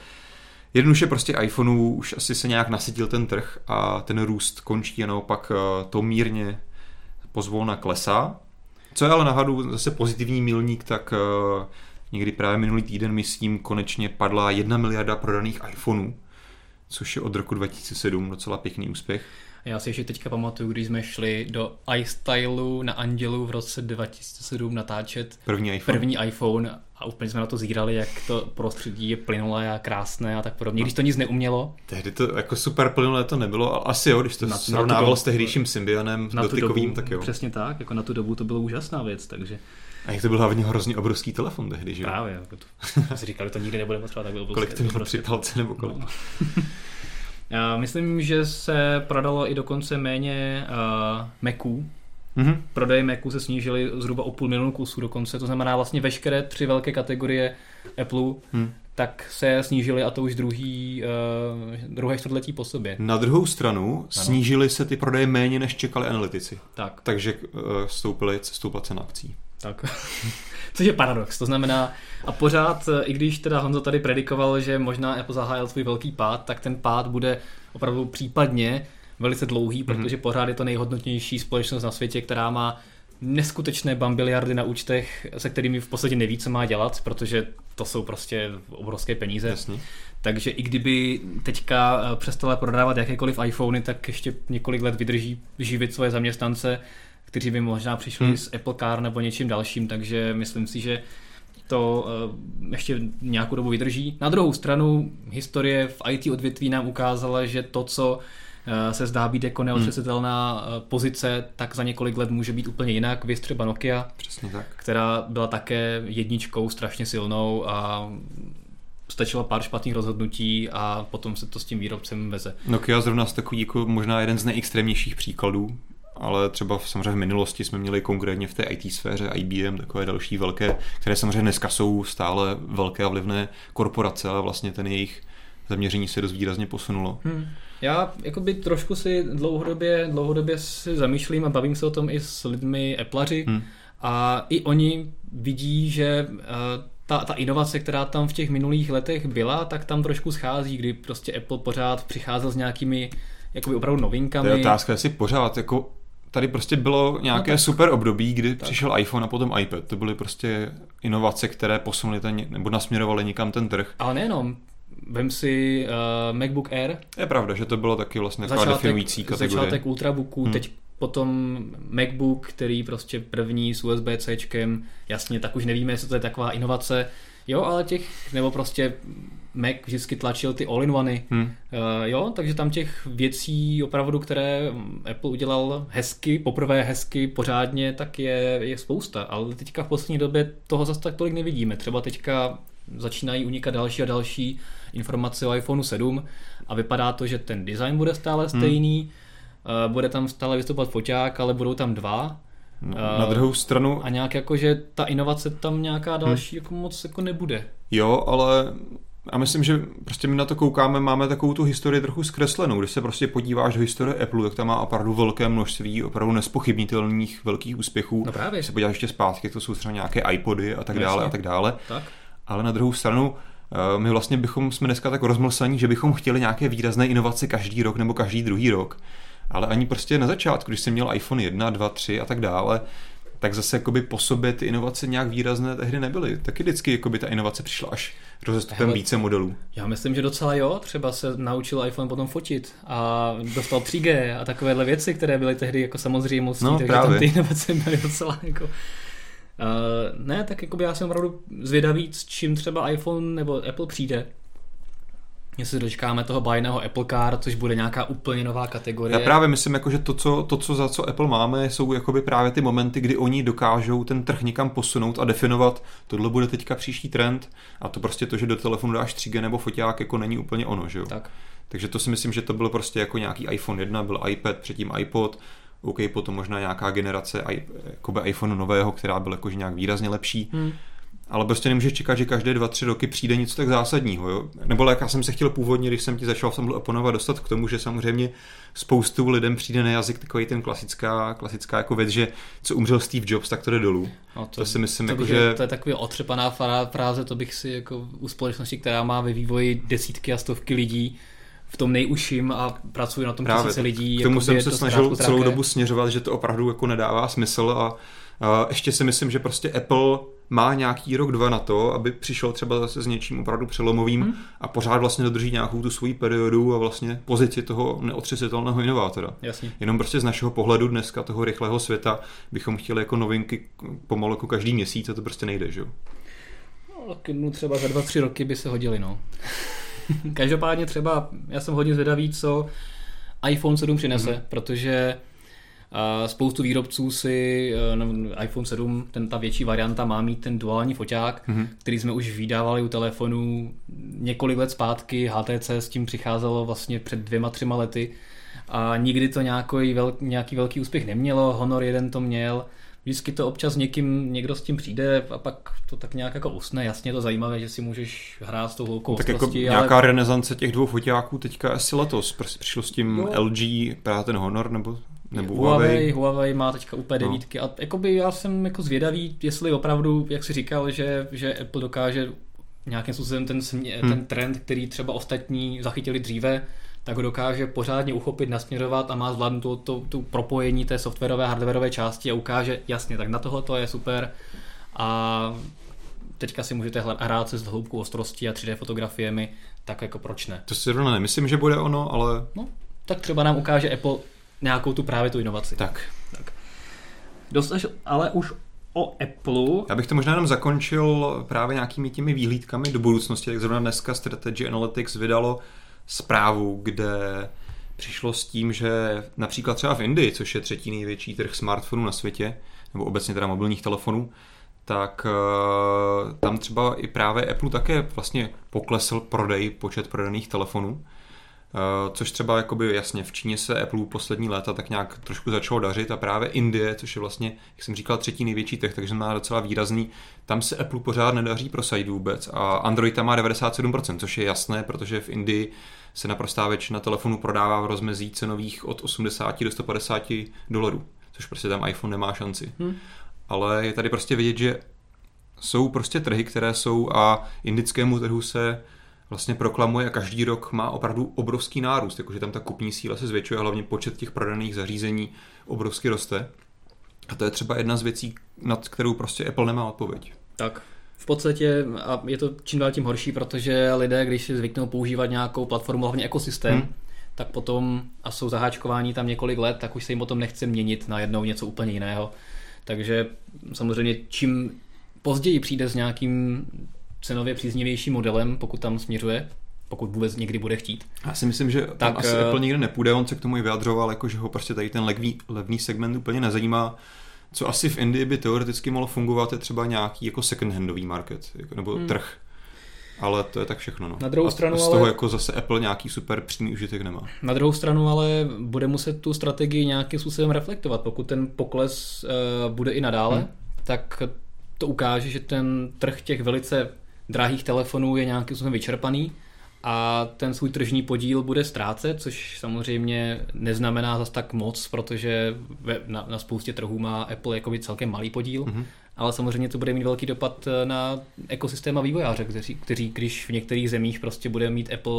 jednoduše prostě iPhoneů už asi se nějak nasytil ten trh a ten růst končí a naopak to mírně pozvolna klesá. Co je ale nahadu zase pozitivní milník, tak někdy právě minulý týden myslím konečně padla 1 miliarda prodaných iPhoneů, což je od roku 2007 docela pěkný úspěch. Já si ještě teďka pamatuju, když jsme šli do iStylu na Andělu v roce 2007 natáčet první iPhone a úplně jsme na to zírali, jak to prostředí je plynulé a krásné a tak podobně, když to nic neumělo. Tehdy to jako super plynulé to nebylo, ale asi jo, když to srovnávalo s tehdejším Symbionem dotykovým, tak jo. Přesně tak, jako na tu dobu to bylo úžasná věc, takže... A jak to byl hlavně hrozně obrovský telefon tehdy, že jo? Právě, jako to si říkali, to nikdy nebude potřeba, tak bylo kolik to bylo při palce nebo kolik? No. Já myslím, že se prodalo i dokonce méně Maců. Mm-hmm. Prodeje Maců se snížily zhruba o 500,000 kusů dokonce, to znamená vlastně veškeré 3 velké kategorie Apple, tak se snížily a to už druhé čtvrtletí po sobě. Na druhou stranu snížily se ty prodeje méně, než čekali analytici. Tak. Takže stoupla cena akcí. Tak. Což je paradox, to znamená, a pořád, i když teda Honzo tady predikoval, že možná Apple zahájil svůj velký pád, tak ten pád bude opravdu případně velice dlouhý, protože pořád je to nejhodnotnější společnost na světě, která má neskutečné bambiliardy na účtech, se kterými v podstatě neví, co má dělat, protože to jsou prostě obrovské peníze. Jasně. Takže i kdyby teďka přestala prodávat jakékoliv iPhony, tak ještě několik let vydrží živit svoje zaměstnance, kteří by možná přišli s Apple Car nebo něčím dalším, takže myslím si, že to ještě nějakou dobu vydrží. Na druhou stranu, historie v IT odvětví nám ukázala, že to, co se zdá být jako neotřesitelná pozice, tak za několik let může být úplně jinak. Vy třeba Nokia, přesně tak, která byla také jedničkou strašně silnou a stačilo pár špatných rozhodnutí a potom se to s tím výrobcem veze. Nokia zrovna je takový jako možná jeden z nejextrémnějších příkladů, ale třeba samozřejmě v minulosti jsme měli konkrétně v té IT sféře IBM, takové další velké, které samozřejmě dneska jsou stále velké a vlivné korporace, ale vlastně ten jejich zaměření se dost výrazně posunulo. Já jakoby trošku si dlouhodobě si zamýšlím a bavím se o tom i s lidmi Appleři a i oni vidí, že ta inovace, která tam v těch minulých letech byla, tak tam trošku schází, kdy prostě Apple pořád přicházel s nějakými jakoby opravdu novinkami. To je otázka, jestli pořád jako tady prostě bylo nějaké super období, kdy přišel iPhone a potom iPad. To byly prostě inovace, které posunuly nebo nasměrovaly někam ten trh. Ale nejenom. Vem si MacBook Air. Je pravda, že to bylo taky vlastně definující kategorie. Začátek Ultrabooku, teď potom MacBook, který prostě první s USB-Cčkem, jasně, tak už nevíme, jestli to je taková inovace. Jo, ale nebo prostě Mac vždycky tlačil ty all-in-one. Jo, takže tam těch věcí opravdu, které Apple udělal poprvé hezky, pořádně, tak je spousta. Ale teďka v poslední době toho zase tak tolik nevidíme. Třeba teďka začínají unikat další a další informace o iPhoneu 7 a vypadá to, že ten design bude stále stejný, bude tam stále vystupovat foťák, ale budou tam dva. No, na druhou stranu... A nějak jako, že ta inovace tam nějaká další jako moc jako nebude. Jo, ale... A myslím, že prostě my na to koukáme, máme takovou tu historii trochu zkreslenou. Když se prostě podíváš do historie Apple, tak tam má opravdu velké množství opravdu nespochybnitelných velkých úspěchů. No právě. Když se podíváš ještě zpátky, to jsou třeba nějaké iPody a tak dále. Tak. Ale na druhou stranu, my vlastně jsme dneska tak rozmlsaní, že bychom chtěli nějaké výrazné inovace každý rok nebo každý druhý rok. Ale ani prostě na začátku, když jsem měl iPhone 1, 2, 3 a tak dále, tak zase jakoby po sobě ty inovace nějak výrazné tehdy nebyly. Taky vždycky jakoby ta inovace přišla až rozestupem více modelů. Já myslím, že docela jo. Třeba se naučil iPhone potom fotit a dostal 3G a takovéhle věci, které byly tehdy jako samozřejmostí. No, takže tam ty inovace byly docela jako... ne, tak jakoby já jsem opravdu zvědavý, s čím třeba iPhone nebo Apple přijde. Jestli dočkáme toho bajného Apple Car, což bude nějaká úplně nová kategorie. Já právě myslím, jako, že za co Apple máme, jsou jakoby právě ty momenty, kdy oni dokážou ten trh někam posunout a definovat, tohle bude teďka příští trend, a to prostě to, že do telefonu dáš 3G nebo foťák, jako není úplně ono, že jo? Tak. Takže to si myslím, že to bylo prostě jako nějaký iPhone 1, byl iPad, předtím iPod, OK, potom možná nějaká generace jakoby iPhone nového, která byla jakože nějak výrazně lepší. Ale prostě nemůžeš čekat, že každé 2-3 roky přijde něco tak zásadního. Jo? Nebo jak já jsem se chtěl původně, když jsem ti začal v tomhle oponovat, dostat k tomu, že samozřejmě spoustu lidem přijde na jazyk takový ten klasická jako věc, že co umřel Steve Jobs, tak to jde dolů. No to si myslím, že... To je taková otřepaná fráze, to bych si jako u společnosti, která má ve vývoji desítky a stovky lidí, v tom nejužším a pracuji na tom tisíce lidí. K tomu jsem se snažil celou dobu směřovat, že to opravdu jako nedává smysl a ještě si myslím, že prostě Apple má nějaký rok, dva na to, aby přišel třeba zase s něčím opravdu přelomovým a pořád vlastně dodrží nějakou tu svoji periodu a vlastně pozici toho neotřesitelného inovátora. Jasně. Jenom prostě z našeho pohledu dneska toho rychlého světa bychom chtěli jako novinky pomalu jako každý měsíc a to prostě nejde, že jo? No, třeba za 2-3 roky by se hodili, no. Každopádně třeba, já jsem hodně zvědavý, co iPhone 7 přinese, protože spoustu výrobců si iPhone 7, ta větší varianta, má mít ten duální foťák, který jsme už vydávali u telefonů několik let zpátky. HTC s tím přicházelo vlastně před 2-3 lety a nikdy to nějaký velký úspěch nemělo. Honor 1 to měl. Vždycky to občas někdo s tím přijde a pak to tak nějak jako usne. Jasně, to zajímavé, že si můžeš hrát s tou hloukou tak ostrostí. Jako nějaká renesance těch dvou foťáků teďka asi letos. Přišlo s tím LG, právě ten Honor, nebo Nebo Huawei má teďka úplně devítky. A jakoby já jsem jako zvědavý, jestli opravdu, jak jsi říkal, že Apple dokáže nějakým způsobem ten trend, který třeba ostatní zachytili dříve, tak ho dokáže pořádně uchopit, nasměrovat a má zvládnout tu propojení té softwarové a hardwarové části a ukáže, jasně, tak na tohle to je super a teďka si můžete hrát se s hloubkou ostrostí a 3D fotografiemi, tak jako proč ne? To si zrovna nemyslím, že bude ono, ale... No, tak třeba nám ukáže Apple nějakou tu inovaci. Tak. Dostaš ale už o Apple. Já bych to možná jenom zakončil právě nějakými těmi výhlídkami do budoucnosti, tak zrovna dneska Strategy Analytics vydalo zprávu, kde přišlo s tím, že například třeba v Indii, což je 3. největší trh smartfonů na světě, nebo obecně teda mobilních telefonů, tak tam třeba i právě Apple také vlastně poklesl počet prodaných telefonů, což třeba jakoby jasně v Číně se Apple poslední léta tak nějak trošku začalo dařit a právě Indie, což je vlastně, jak jsem říkal, 3. největší trh, takže má docela výrazný, tam se Apple pořád nedaří prosadit vůbec a Android tam má 97%, což je jasné, protože v Indii se naprostá většina telefonů prodává v rozmezí cenových od $80 do $150, což prostě tam iPhone nemá šanci. Ale je tady prostě vidět, že jsou prostě trhy, které jsou a indickému trhu se vlastně proklamuje a každý rok má opravdu obrovský nárůst, jakože tam ta kupní síla se zvětšuje, hlavně počet těch prodaných zařízení obrovsky roste. A to je třeba jedna z věcí, nad kterou prostě Apple nemá odpověď. Tak, v podstatě a je to čím dál tím horší, protože lidé, když si zvyknou používat nějakou platformu, hlavně ekosystém, tak potom a jsou zaháčkováni tam několik let, tak už se jim potom nechce měnit na jednou něco úplně jiného. Takže samozřejmě čím později přijde s nějakým cenově příznivějším modelem, pokud tam směřuje, pokud vůbec někdy bude chtít. Já si myslím, že tak, tam asi Apple nikde nepůjde, on se k tomu i vyjadřoval, jakože ho prostě tady ten levný segment úplně nezajímá. Co asi v Indii by teoreticky mohlo fungovat, je třeba nějaký jako second-handový market, nebo trh. Ale to je tak všechno. No. Na druhou stranu, z toho ale, jako zase Apple nějaký super přímý užitek nemá. Na druhou stranu ale bude muset tu strategii nějakým způsobem reflektovat. Pokud ten pokles bude i nadále, tak to ukáže, že ten trh těch velice drahých telefonů je nějakým způsobem vyčerpaný a ten svůj tržní podíl bude ztrácet, což samozřejmě neznamená zas tak moc, protože na spoustě trhů má Apple jakoby celkem malý podíl, ale samozřejmě to bude mít velký dopad na ekosystém a vývojáře, kteří když v některých zemích prostě bude mít Apple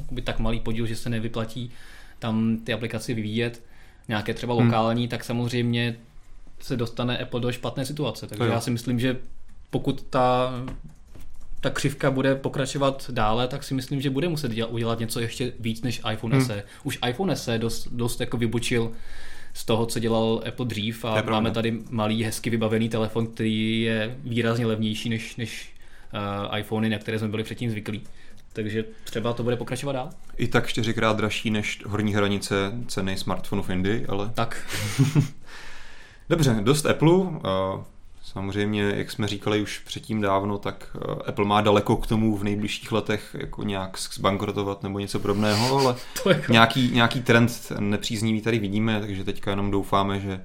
jakoby tak malý podíl, že se nevyplatí tam ty aplikaci vyvíjet, nějaké třeba lokální, tak samozřejmě se dostane Apple do špatné situace. Takže já si myslím, že pokud ta křivka bude pokračovat dále, tak si myslím, že bude muset udělat něco ještě víc než iPhone SE. Už iPhone SE dost jako vybočil z toho, co dělal Apple dřív a máme tady malý, hezky vybavený telefon, který je výrazně levnější než iPhony, na které jsme byli předtím zvyklí. Takže třeba to bude pokračovat dál. I tak 4x dražší než horní hranice ceny smartphonu v Indii, ale... Tak. Dobře, dost Apple. Samozřejmě, jak jsme říkali už předtím dávno, tak Apple má daleko k tomu v nejbližších letech jako nějak zbankrotovat nebo něco podobného, ale nějaký trend nepříznivý tady vidíme, takže teďka jenom doufáme, že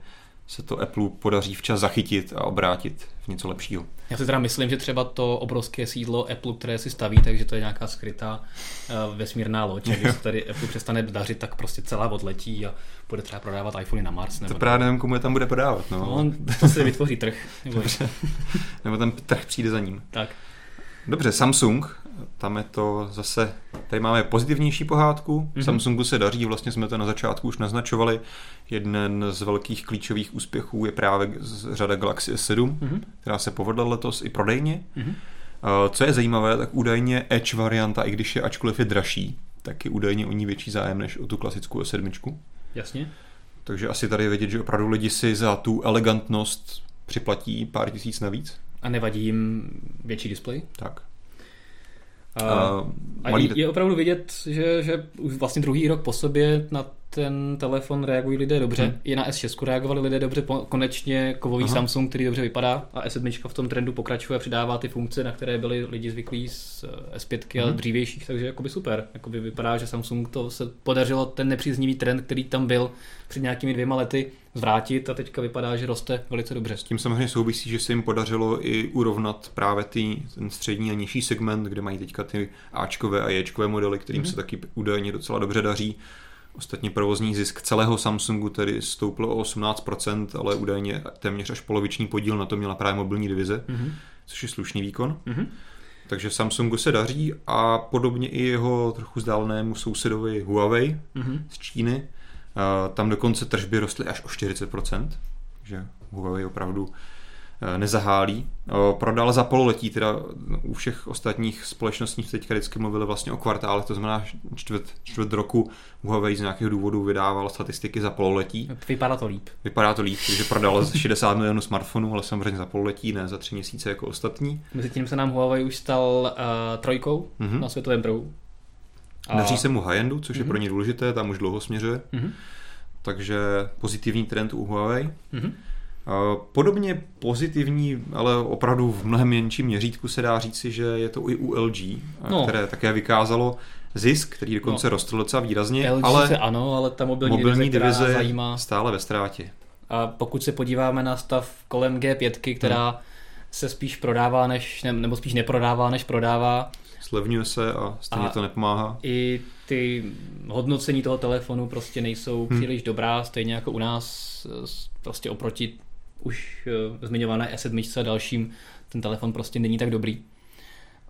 se to Apple podaří včas zachytit a obrátit v něco lepšího. Já si teda myslím, že třeba to obrovské sídlo Apple, které si staví, takže to je nějaká skrytá vesmírná loď. Když se tady Apple přestane dařit, tak prostě celá odletí a bude třeba prodávat iPhony na Mars. Nebo to právě nevím, komu je tam bude prodávat. No, to se vytvoří trh. Nebo ten trh přijde za ním. Tak. Dobře, Samsung, tam je to zase, tady máme pozitivnější pohádku, Samsungu se daří, vlastně jsme to na začátku už naznačovali, jeden z velkých klíčových úspěchů je právě řada Galaxy S7, která se povedla letos i prodejně. Co je zajímavé, tak údajně Edge varianta, i když je ačkoliv je dražší, tak je údajně o ní větší zájem než o tu klasickou S7. Jasně. Takže asi tady je vidět, že opravdu lidi si za tu elegantnost připlatí pár tisíc navíc. A nevadí jim větší displej? Tak. A je opravdu vidět, že už vlastně druhý rok po sobě na ten telefon reagují lidé dobře. I na S6 reagovali lidé dobře, konečně kovový Samsung, který dobře vypadá a S7 v tom trendu pokračuje a přidává ty funkce, na které byli lidi zvyklí z S5 a dřívějších, takže jakoby super. Jakoby vypadá, že Samsung to se podařilo ten nepříznivý trend, který tam byl před nějakými 2 lety zvrátit a teďka vypadá, že roste velice dobře. S tím samozřejmě souvisí, že se jim podařilo i urovnat právě ten střední a nižší segment, kde mají teďka ty Ačkové a Jčkové modely, kterým se taky údajně docela dobře daří. Ostatně provozní zisk celého Samsungu tedy stoupl o 18%, ale údajně téměř až poloviční podíl na to měla právě mobilní divize, což je slušný výkon. Takže Samsungu se daří a podobně i jeho trochu vzdálenému sousedovi Huawei z Číny. Tam dokonce tržby rostly až o 40%, takže Huawei opravdu nezahálí. Prodal za pololetí, teda u všech ostatních společností teďka vždycky mluvili vlastně o kvartálech, to znamená čtvrt roku Huawei z nějakého důvodu vydával statistiky za pololetí. Vypadá to líp, takže prodal 60 milionů smartfonů, ale samozřejmě za pololetí, ne za 3 měsíce jako ostatní. Mezitím se nám Huawei už stal trojkou na světovém trhu. Daří se mu high-endu, což je pro ně důležité, tam už dlouho směřuje. Takže pozitivní trend u Huawei. Podobně pozitivní, ale opravdu v mnohem menším měřítku se dá říci, že je to i u LG, které také vykázalo zisk, který dokonce rostl docela výrazně, LG ale ta mobilní divize zajímá stále ve ztrátě. A pokud se podíváme na stav kolem G5, která se spíš prodává, nebo spíš neprodává, než prodává. Slevňuje se a stejně to nepomáhá. I ty hodnocení toho telefonu prostě nejsou příliš dobrá, stejně jako u nás, prostě oproti už zmiňované S7 a dalším, ten telefon prostě není tak dobrý.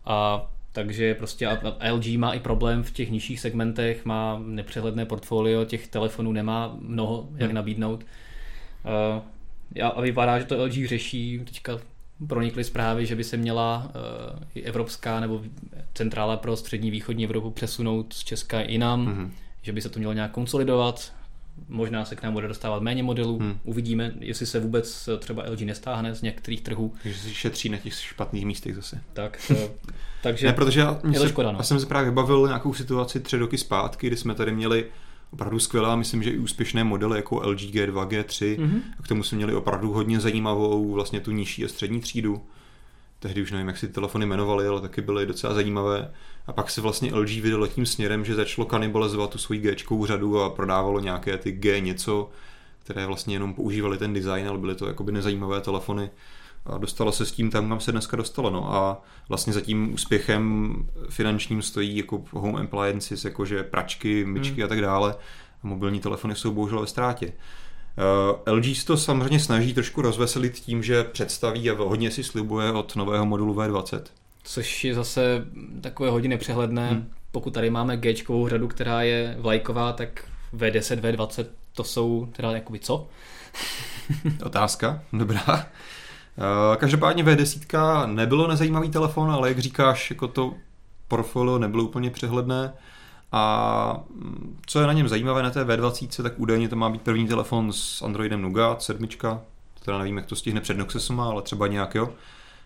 A takže prostě LG má i problém v těch nižších segmentech, má nepřehledné portfolio, těch telefonů nemá mnoho, jak nabídnout. A vypadá, že to LG řeší teďka. Pronikly zprávy, že by se měla evropská nebo centrála pro střední východní Evropu přesunout z Česka i nám, že by se to mělo nějak konsolidovat, možná se k nám bude dostávat méně modelů, uvidíme, jestli se vůbec třeba LG nestáhne z některých trhů. Takže si šetří na těch špatných místech zase. Takže ne, protože já jsem se právě bavil nějakou situaci 3 roky zpátky, kdy jsme tady měli opravdu skvělá, myslím, že i úspěšné modely jako LG G2, G3. K tomu jsme měli opravdu hodně zajímavou vlastně tu nižší a střední třídu. Tehdy už nevím, jak si ty telefony jmenovaly, ale taky byly docela zajímavé. A pak se vlastně LG vydalo tím směrem, že začalo kanibalizovat tu svoji G-čkou řadu a prodávalo nějaké ty G něco, které vlastně jenom používali ten design, ale byly to jakoby nezajímavé telefony. A dostalo se s tím tam, kam se dneska dostalo. No. A vlastně za tím úspěchem finančním stojí jako home appliances, jakože pračky, myčky a tak dále. A mobilní telefony jsou bohužel ve ztrátě. LG se to samozřejmě snaží trošku rozveselit tím, že představí a hodně si slibuje od nového modulu V20. Což je zase takové hodně nepřehledné. Pokud tady máme G-čkovou řadu, která je vlajková, tak V10, V20 to jsou teda jakoby co? Otázka, dobrá. Každopádně V10 nebylo nezajímavý telefon, ale jak říkáš, jako to portfolio nebylo úplně přehledné. A co je na něm zajímavé na té V20, tak údajně to má být první telefon s Androidem Nougat 7, teda nevím, jak to stihne před Nexusem, ale třeba nějak jo.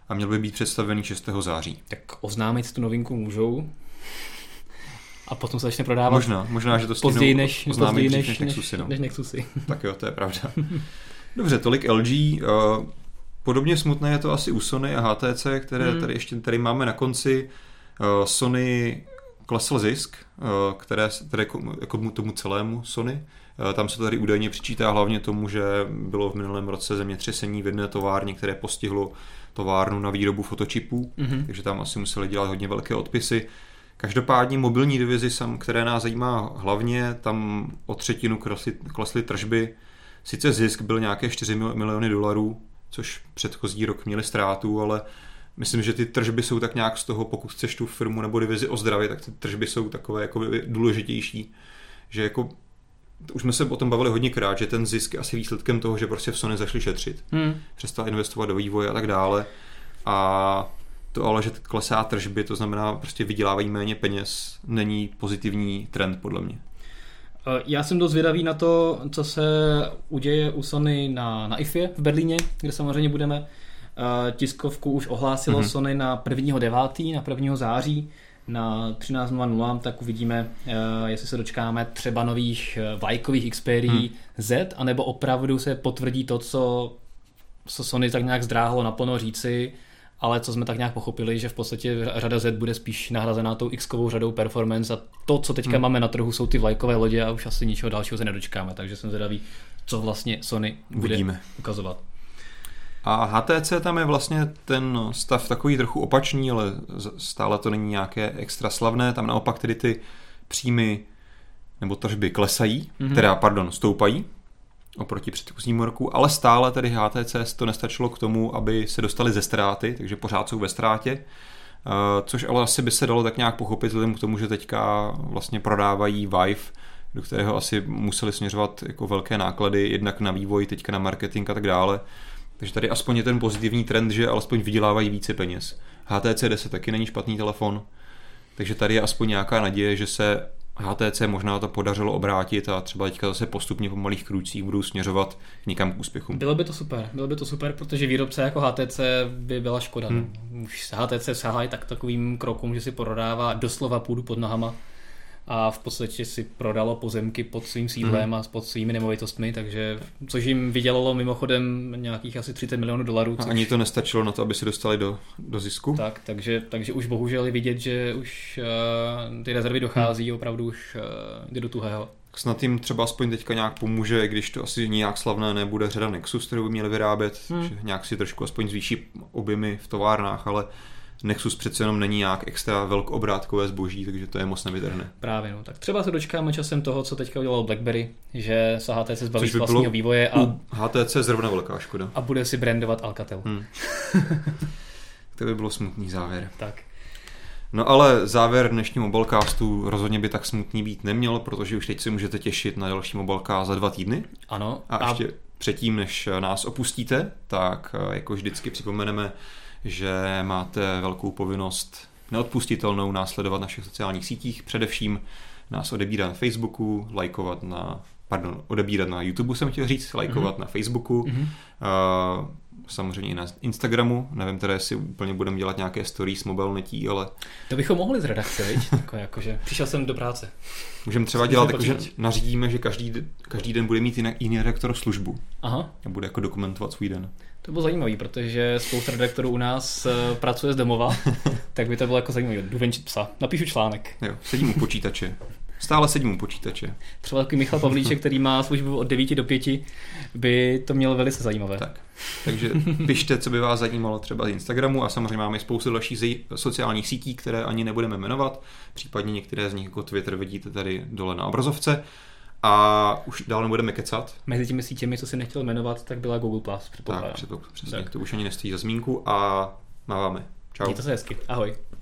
A měl by být představený 6. září. Tak oznámit tu novinku můžou a potom se začne prodávat. Možná že to stihnou oznámit než Nexusy. Tak jo, to je pravda. Dobře, tolik LG. Podobně smutné je to asi u Sony a HTC, které tady máme na konci. Sony klesl zisk, které jako tomu celému Sony. Tam se tady údajně přičítá hlavně tomu, že bylo v minulém roce zemětřesení v jedné továrně, které postihlo továrnu na výrobu fotočipů, takže tam asi museli dělat hodně velké odpisy. Každopádně mobilní divizi, které nás zajímá hlavně, tam o 1/3 klesly tržby. Sice zisk byl nějaké $4 miliony, což předchozí rok měli ztrátu, ale myslím, že ty tržby jsou tak nějak z toho, pokud chceš tu firmu nebo divizi ozdravit, tak ty tržby jsou takové jako důležitější, že jako už jsme se o tom bavili hodněkrát, že ten zisk je asi výsledkem toho, že prostě v Sony zašli šetřit, přestal investovat do vývoje a tak dále a to ale, že klesá tržby, to znamená prostě vydělávají méně peněz, není pozitivní trend podle mě. Já jsem dost zvědavý na to, co se uděje u Sony na IFE v Berlíně, kde samozřejmě budeme. Tiskovku už ohlásilo Sony na 1.9., na 1. září, na 13.00, tak uvidíme, jestli se dočkáme třeba nových vlajkových Xperia Z, anebo opravdu se potvrdí to, co Sony tak nějak zdráhlo naplno říci, ale co jsme tak nějak pochopili, že v podstatě řada Z bude spíš nahrazená tou X-kovou řadou Performance a to, co teďka máme na trhu, jsou ty vlajkové lodě a už asi ničeho dalšího se nedočkáme, takže jsem zvědavý, co vlastně Sony bude ukazovat. A HTC tam je vlastně ten stav takový trochu opačný, ale stále to není nějaké extra slavné, tam naopak tedy ty příjmy nebo tržby klesají, teda, pardon, stoupají oproti předchozímu roku, ale stále tedy HTC to nestačilo k tomu, aby se dostali ze ztráty, takže pořád jsou ve ztrátě. Což ale asi by se dalo tak nějak pochopit vzhledem k tomu, že teďka vlastně prodávají Vive, do kterého asi museli směřovat jako velké náklady, jednak na vývoj, teďka na marketing a tak dále. Takže tady aspoň je ten pozitivní trend, že alespoň vydělávají více peněz. HTC 10 taky není špatný telefon, takže tady je aspoň nějaká naděje, že se HTC možná to podařilo obrátit a třeba teďka zase postupně po malých krůčcích budou směřovat někam k úspěchu. Bylo by to super, protože výrobce jako HTC by byla škoda. Už HTC sahá i tak takovým krokům, že si prodává doslova půdu pod nohama a v podstatě si prodalo pozemky pod svým sídlem a pod svými nemovitostmi, takže což jim vydělalo mimochodem nějakých asi 30 milionů dolarů. Což... Ani to nestačilo na to, aby se dostali do zisku. Tak, takže už bohužel je vidět, že už ty rezervy dochází, opravdu už jde do tuhého. Snad jim třeba aspoň teďka nějak pomůže, když to asi nějak slavné nebude řada Nexus, kterou by měli vyrábět, že nějak si trošku aspoň zvýší objemy v továrnách, ale Nexus přece jenom není nějak extra velkobrátkové zboží, takže to je moc nevytrhne. Právě, no. Tak třeba se dočkáme časem toho, co teďka udělalo BlackBerry, že se HTC zbaví vlastního vývoje a HTC zrovna velká škoda. A bude si brandovat Alcatel. To by bylo smutný závěr. Tak. No ale závěr dnešního Mobilecastu rozhodně by tak smutný být neměl, protože už teď si můžete těšit na další Mobilecast za 2 týdny. Ano. A ještě předtím, než nás opustíte, tak jako vždycky připomeneme, že máte velkou povinnost neodpustitelnou následovat na všech sociálních sítích, především nás odebírat na Facebooku, odebírat na YouTube jsem chtěl říct, lajkovat na Facebooku, samozřejmě i na Instagramu, nevím teda, jestli úplně budeme dělat nějaké stories, mobilnetí, ale... To bychom mohli z redakce, viď? Jakože přišel jsem do práce. Můžeme třeba dělat tak, že nařídíme, že každý den bude mít jiný redaktor službu. Aha. A bude jako dokumentovat svůj den. To bylo zajímavý, protože spousta redaktorů u nás pracuje z domova, tak by to bylo jako zajímavý. Jdu venčit psa, napíšu článek. Jo, sedím u počítače. Stále sedím u počítače. Třeba takový Michal Pavlíček, který má službu od 9 do 5, by to mělo velice zajímavé. Tak. Takže pište, co by vás zajímalo třeba z Instagramu, a samozřejmě máme spoustu dalších sociálních sítí, které ani nebudeme jmenovat, případně některé z nich jako Twitter vidíte tady dole na obrazovce. A už dál nebudeme kecat. Mezi těmi sítěmi, co si nechtěl jmenovat, tak byla Google+. Tak, přesně, tak. To už ani nestojí za zmínku a máváme. Čau. Mějte se hezky. Ahoj.